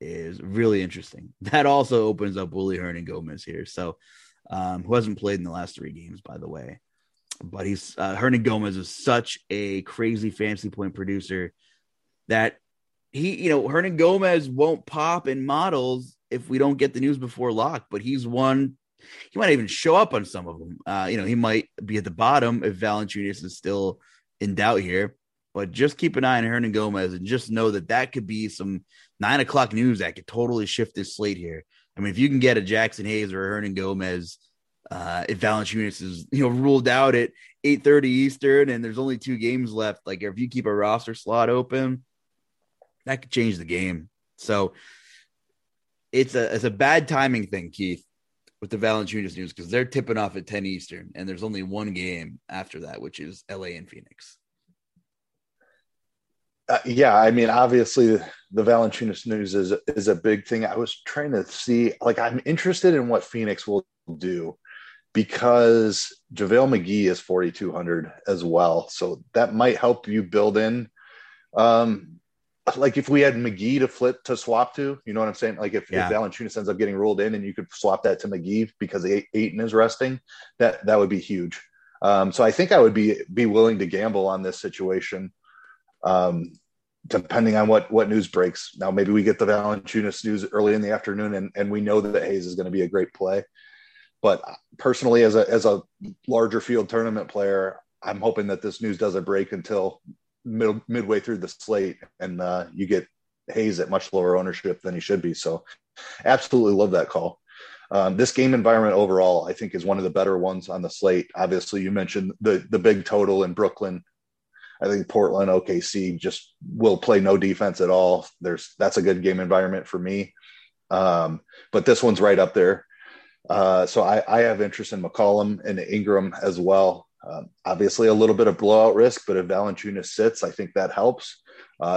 is really interesting. That also opens up Willy Hernangomez here. So who hasn't played in the last 3 games, by the way. But he's Hernangomez is such a crazy fantasy point producer that Hernangomez won't pop in models if we don't get the news before lock. But he's one; he might even show up on some of them. He might be at the bottom if Valanciunas is still in doubt here. But just keep an eye on Hernangomez and just know that could be some 9 o'clock news that could totally shift this slate here. I mean, if you can get a Jackson Hayes or a Hernangomez. If Valanciunas is ruled out at 8:30 Eastern and there's only 2 games left, if you keep a roster slot open, that could change the game. So it's a bad timing thing, Keith, with the Valanciunas news because they're tipping off at 10 Eastern and there's only 1 game after that, which is LA and Phoenix. Obviously the Valanciunas news is a big thing. I was trying to see, I'm interested in what Phoenix will do. Because JaVale McGee is 4,200 as well. So that might help you build in. If we had McGee to flip to swap to, you know what I'm saying? If Valanciunas ends up getting ruled in and you could swap that to McGee because Ayton is resting, that would be huge. So I think I would be willing to gamble on this situation depending on what news breaks. Now, maybe we get the Valanciunas news early in the afternoon and we know that Hayes is going to be a great play. But personally, as a larger field tournament player, I'm hoping that this news doesn't break until midway through the slate, and you get Hayes at much lower ownership than he should be. So absolutely love that call. This game environment overall, I think, is one of the better ones on the slate. Obviously, you mentioned the big total in Brooklyn. I think Portland, OKC just will play no defense at all. That's a good game environment for me. But this one's right up there. So I have interest in McCollum and Ingram as well. Obviously, a little bit of blowout risk, but if Valanciunas sits, I think that helps.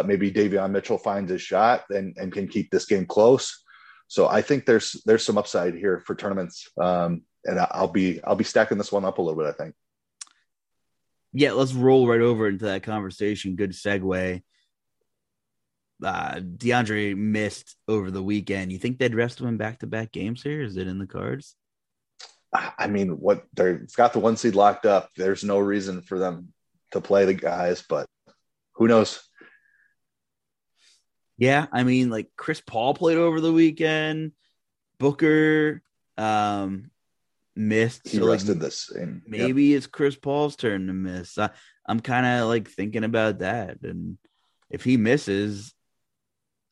Maybe Davion Mitchell finds his shot and can keep this game close. So I think there's some upside here for tournaments, and I'll be stacking this one up a little bit, I think. Yeah, let's roll right over into that conversation. Good segue. DeAndre missed over the weekend. You think they'd rest him in back-to-back games here? Is it in the cards? I mean, they've got the 1 seed locked up. There's no reason for them to play the guys, but who knows? Yeah, I mean, Chris Paul played over the weekend. Booker missed. He rested the same. Maybe it's Chris Paul's turn to miss. I'm kind of thinking about that, and if he misses,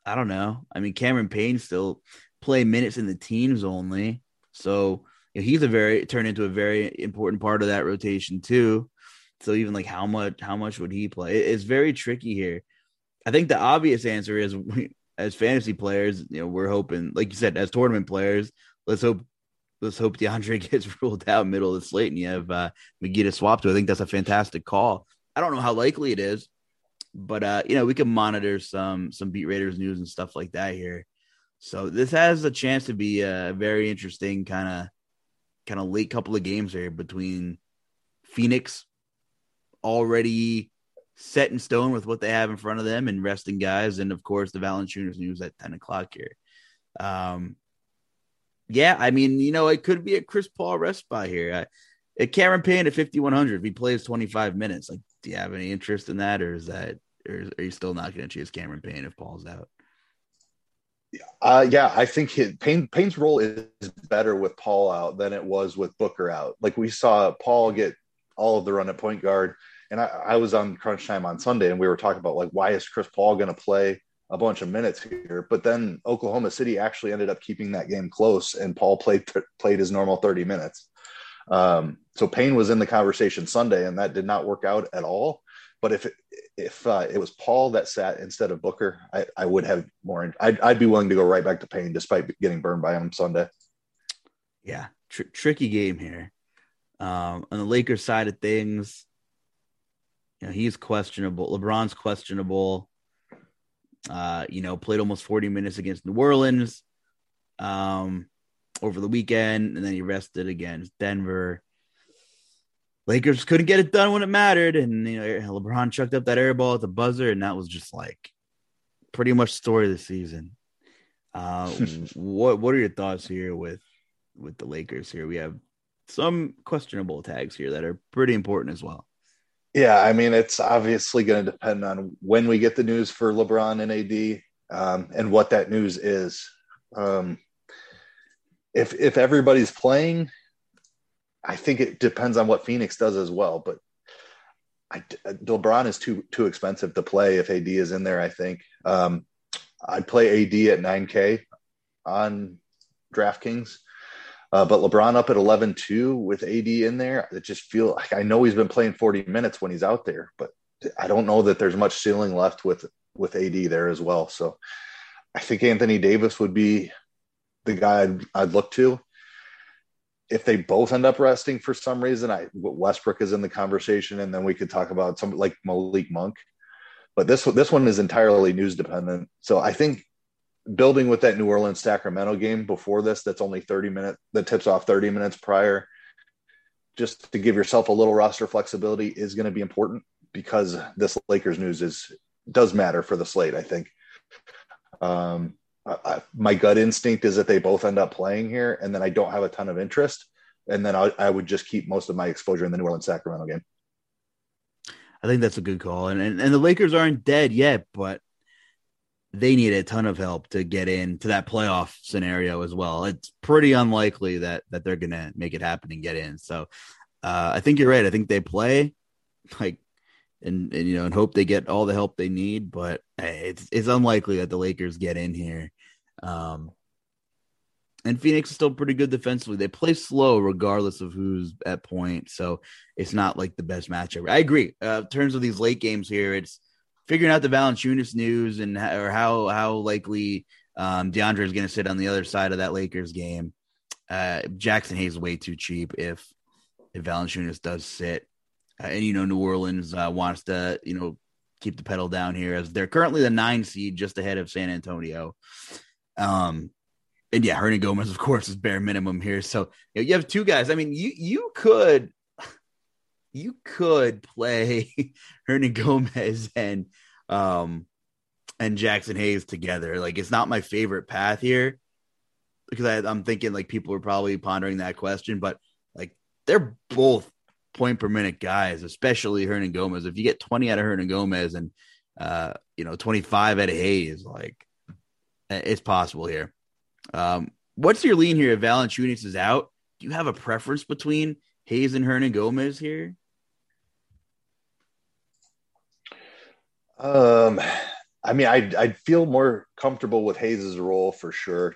I don't know. I mean, Cameron Payne still play minutes in the teams only. So he's turned into a very important part of that rotation too. So even how much would he play? It's very tricky here. I think the obvious answer is as fantasy players, we're hoping, like you said, as tournament players, let's hope DeAndre gets ruled out middle of the slate and you have McGee to swap to. I think that's a fantastic call. I don't know how likely it is, but you know, we can monitor some beat Raiders news and stuff like that here. So this has a chance to be a very interesting kind of late couple of games here between Phoenix already set in stone with what they have in front of them and resting guys. And of course the Valanciunas news at 10 o'clock here. Yeah, I mean, you know, it could be a Chris Paul rest spot here. Cameron Payne at 5,100, if he plays 25 minutes, like, do you have any interest in that? Or is that, or are you still not going to choose Cameron Payne if Paul's out? Yeah, I think Payne's role is better with Paul out than it was with Booker out. Like, we saw Paul get all of the run at point guard. And I was on Crunch Time on Sunday, and we were talking about, like, why is Chris Paul going to play a bunch of minutes here? But then Oklahoma City actually ended up keeping that game close, and Paul played his normal 30 minutes. So Payne was in the conversation Sunday, and that did not work out at all. But if it was Paul that sat instead of Booker, I would have more. I'd be willing to go right back to Payne despite getting burned by him Sunday. Yeah, tricky game here. On the Lakers side of things, you know, he's questionable. LeBron's questionable. You know, played almost 40 minutes against New Orleans over the weekend, and then he rested against Denver. Lakers couldn't get it done when it mattered, and you know, LeBron chucked up that air ball at the buzzer, and that was just like pretty much story of the season. What are your thoughts here with the Lakers here? We have some questionable tags here that are pretty important as well. Yeah, I mean, it's obviously going to depend on when we get the news for LeBron and AD, and what that news is. If everybody's playing, I think it depends on what Phoenix does as well, but LeBron is too expensive to play if AD is in there, I think. I'd play AD at $9,000 on DraftKings, but LeBron up at 11,200 with AD in there. It just feels like, I know he's been playing 40 minutes when he's out there, but I don't know that there's much ceiling left with AD there as well. So I think Anthony Davis would be the guy I'd look to. If they both end up resting for some reason, Westbrook is in the conversation, and then we could talk about something like Malik Monk. But this one is entirely news dependent. So I think building with that New Orleans Sacramento game before this, that's only 30 minutes, that tips off 30 minutes prior, just to give yourself a little roster flexibility is going to be important, because this Lakers news does matter for the slate, I think. My gut instinct is that they both end up playing here, and then I don't have a ton of interest, and then I would just keep most of my exposure in the New Orleans Sacramento game. I think that's a good call, and the Lakers aren't dead yet, but they need a ton of help to get into that playoff scenario as well. It's pretty unlikely that they're going to make it happen and get in. So I think you're right. I think they play, like, and you know, and hope they get all the help they need, but it's unlikely that the Lakers get in here. And Phoenix is still pretty good defensively. They play slow regardless of who's at point, so it's not like the best matchup. I agree. In terms of these late games here, it's figuring out the Valanciunas news and how likely DeAndre is going to sit on the other side of that Lakers game. Jackson Hayes is way too cheap if Valanciunas does sit. And, you know, New Orleans wants to, you know, keep the pedal down here, as they're currently the 9 seed just ahead of San Antonio. And, yeah, Hernan Gomez, of course, is bare minimum here. So you know, you have two guys. I mean, you could play Hernan Gomez and Jackson Hayes together. Like, it's not my favorite path here, because I'm thinking, like, people are probably pondering that question. But, like, they're both point per minute guys, especially Hernan Gomez. If you get 20 out of Hernan Gomez and 25 out of Hayes, like, it's possible here. What's your lean here if Valanciunas is out? Do you have a preference between Hayes and Hernan Gomez here? I mean, I'd feel more comfortable with Hayes' role for sure.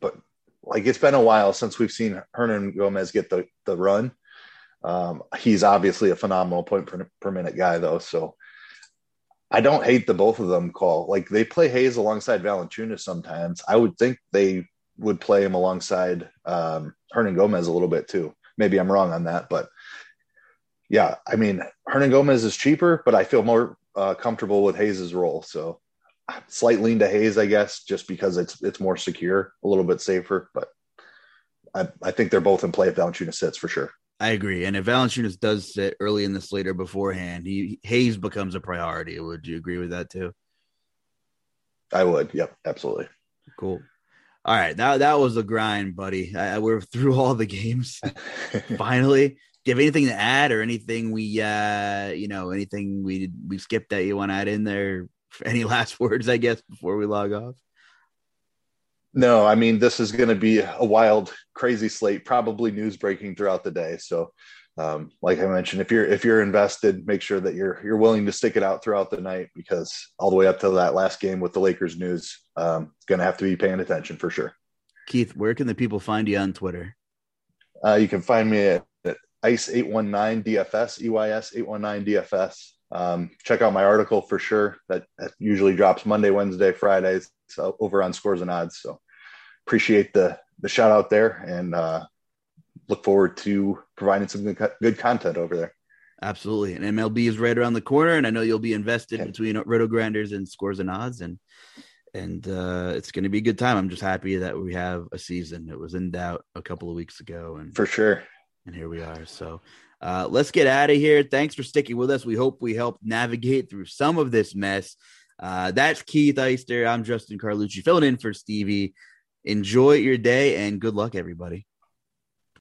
But like, it's been a while since we've seen Hernan Gomez get the run. He's obviously a phenomenal point per minute guy, though, so I don't hate the both of them call. Like, they play Hayes alongside Valanciunas sometimes. I would think they would play him alongside Hernan Gomez a little bit too. Maybe I'm wrong on that, but yeah, I mean, Hernan Gomez is cheaper, but I feel more comfortable with Hayes's role. So slight lean to Hayes, I guess, just because it's more secure, a little bit safer. But I think they're both in play if Valanciunas sits for sure. I agree. And if Valanciunas does sit early in the slate or beforehand, Hayes becomes a priority. Would you agree with that too? I would. Yep, absolutely. Cool. All right. That was the grind, buddy. We're through all the games. Finally, do you have anything to add or anything we skipped that you want to add in there? Any last words, I guess, before we log off? No, I mean, this is going to be a wild, crazy slate, probably news breaking throughout the day. So like I mentioned, if you're invested, make sure that you're willing to stick it out throughout the night, because all the way up to that last game with the Lakers news, going to have to be paying attention for sure. Keith, where can the people find you on Twitter? You can find me at ICE819DFS, EYS819DFS. Check out my article for sure. That usually drops Monday, Wednesday, Fridays over on Scores and Odds. So appreciate the shout out there, and look forward to providing some good content over there. Absolutely. And MLB is right around the corner, and I know you'll be invested between Roto-Grinders and Scores and Odds, and it's going to be a good time. I'm just happy that we have a season. It was in doubt a couple of weeks ago, and for sure. And here we are. So let's get out of here. Thanks for sticking with us. We hope we helped navigate through some of this mess. That's Keith Eister. I'm Justin Carlucci, filling in for Stevie. Enjoy your day, and good luck, everybody.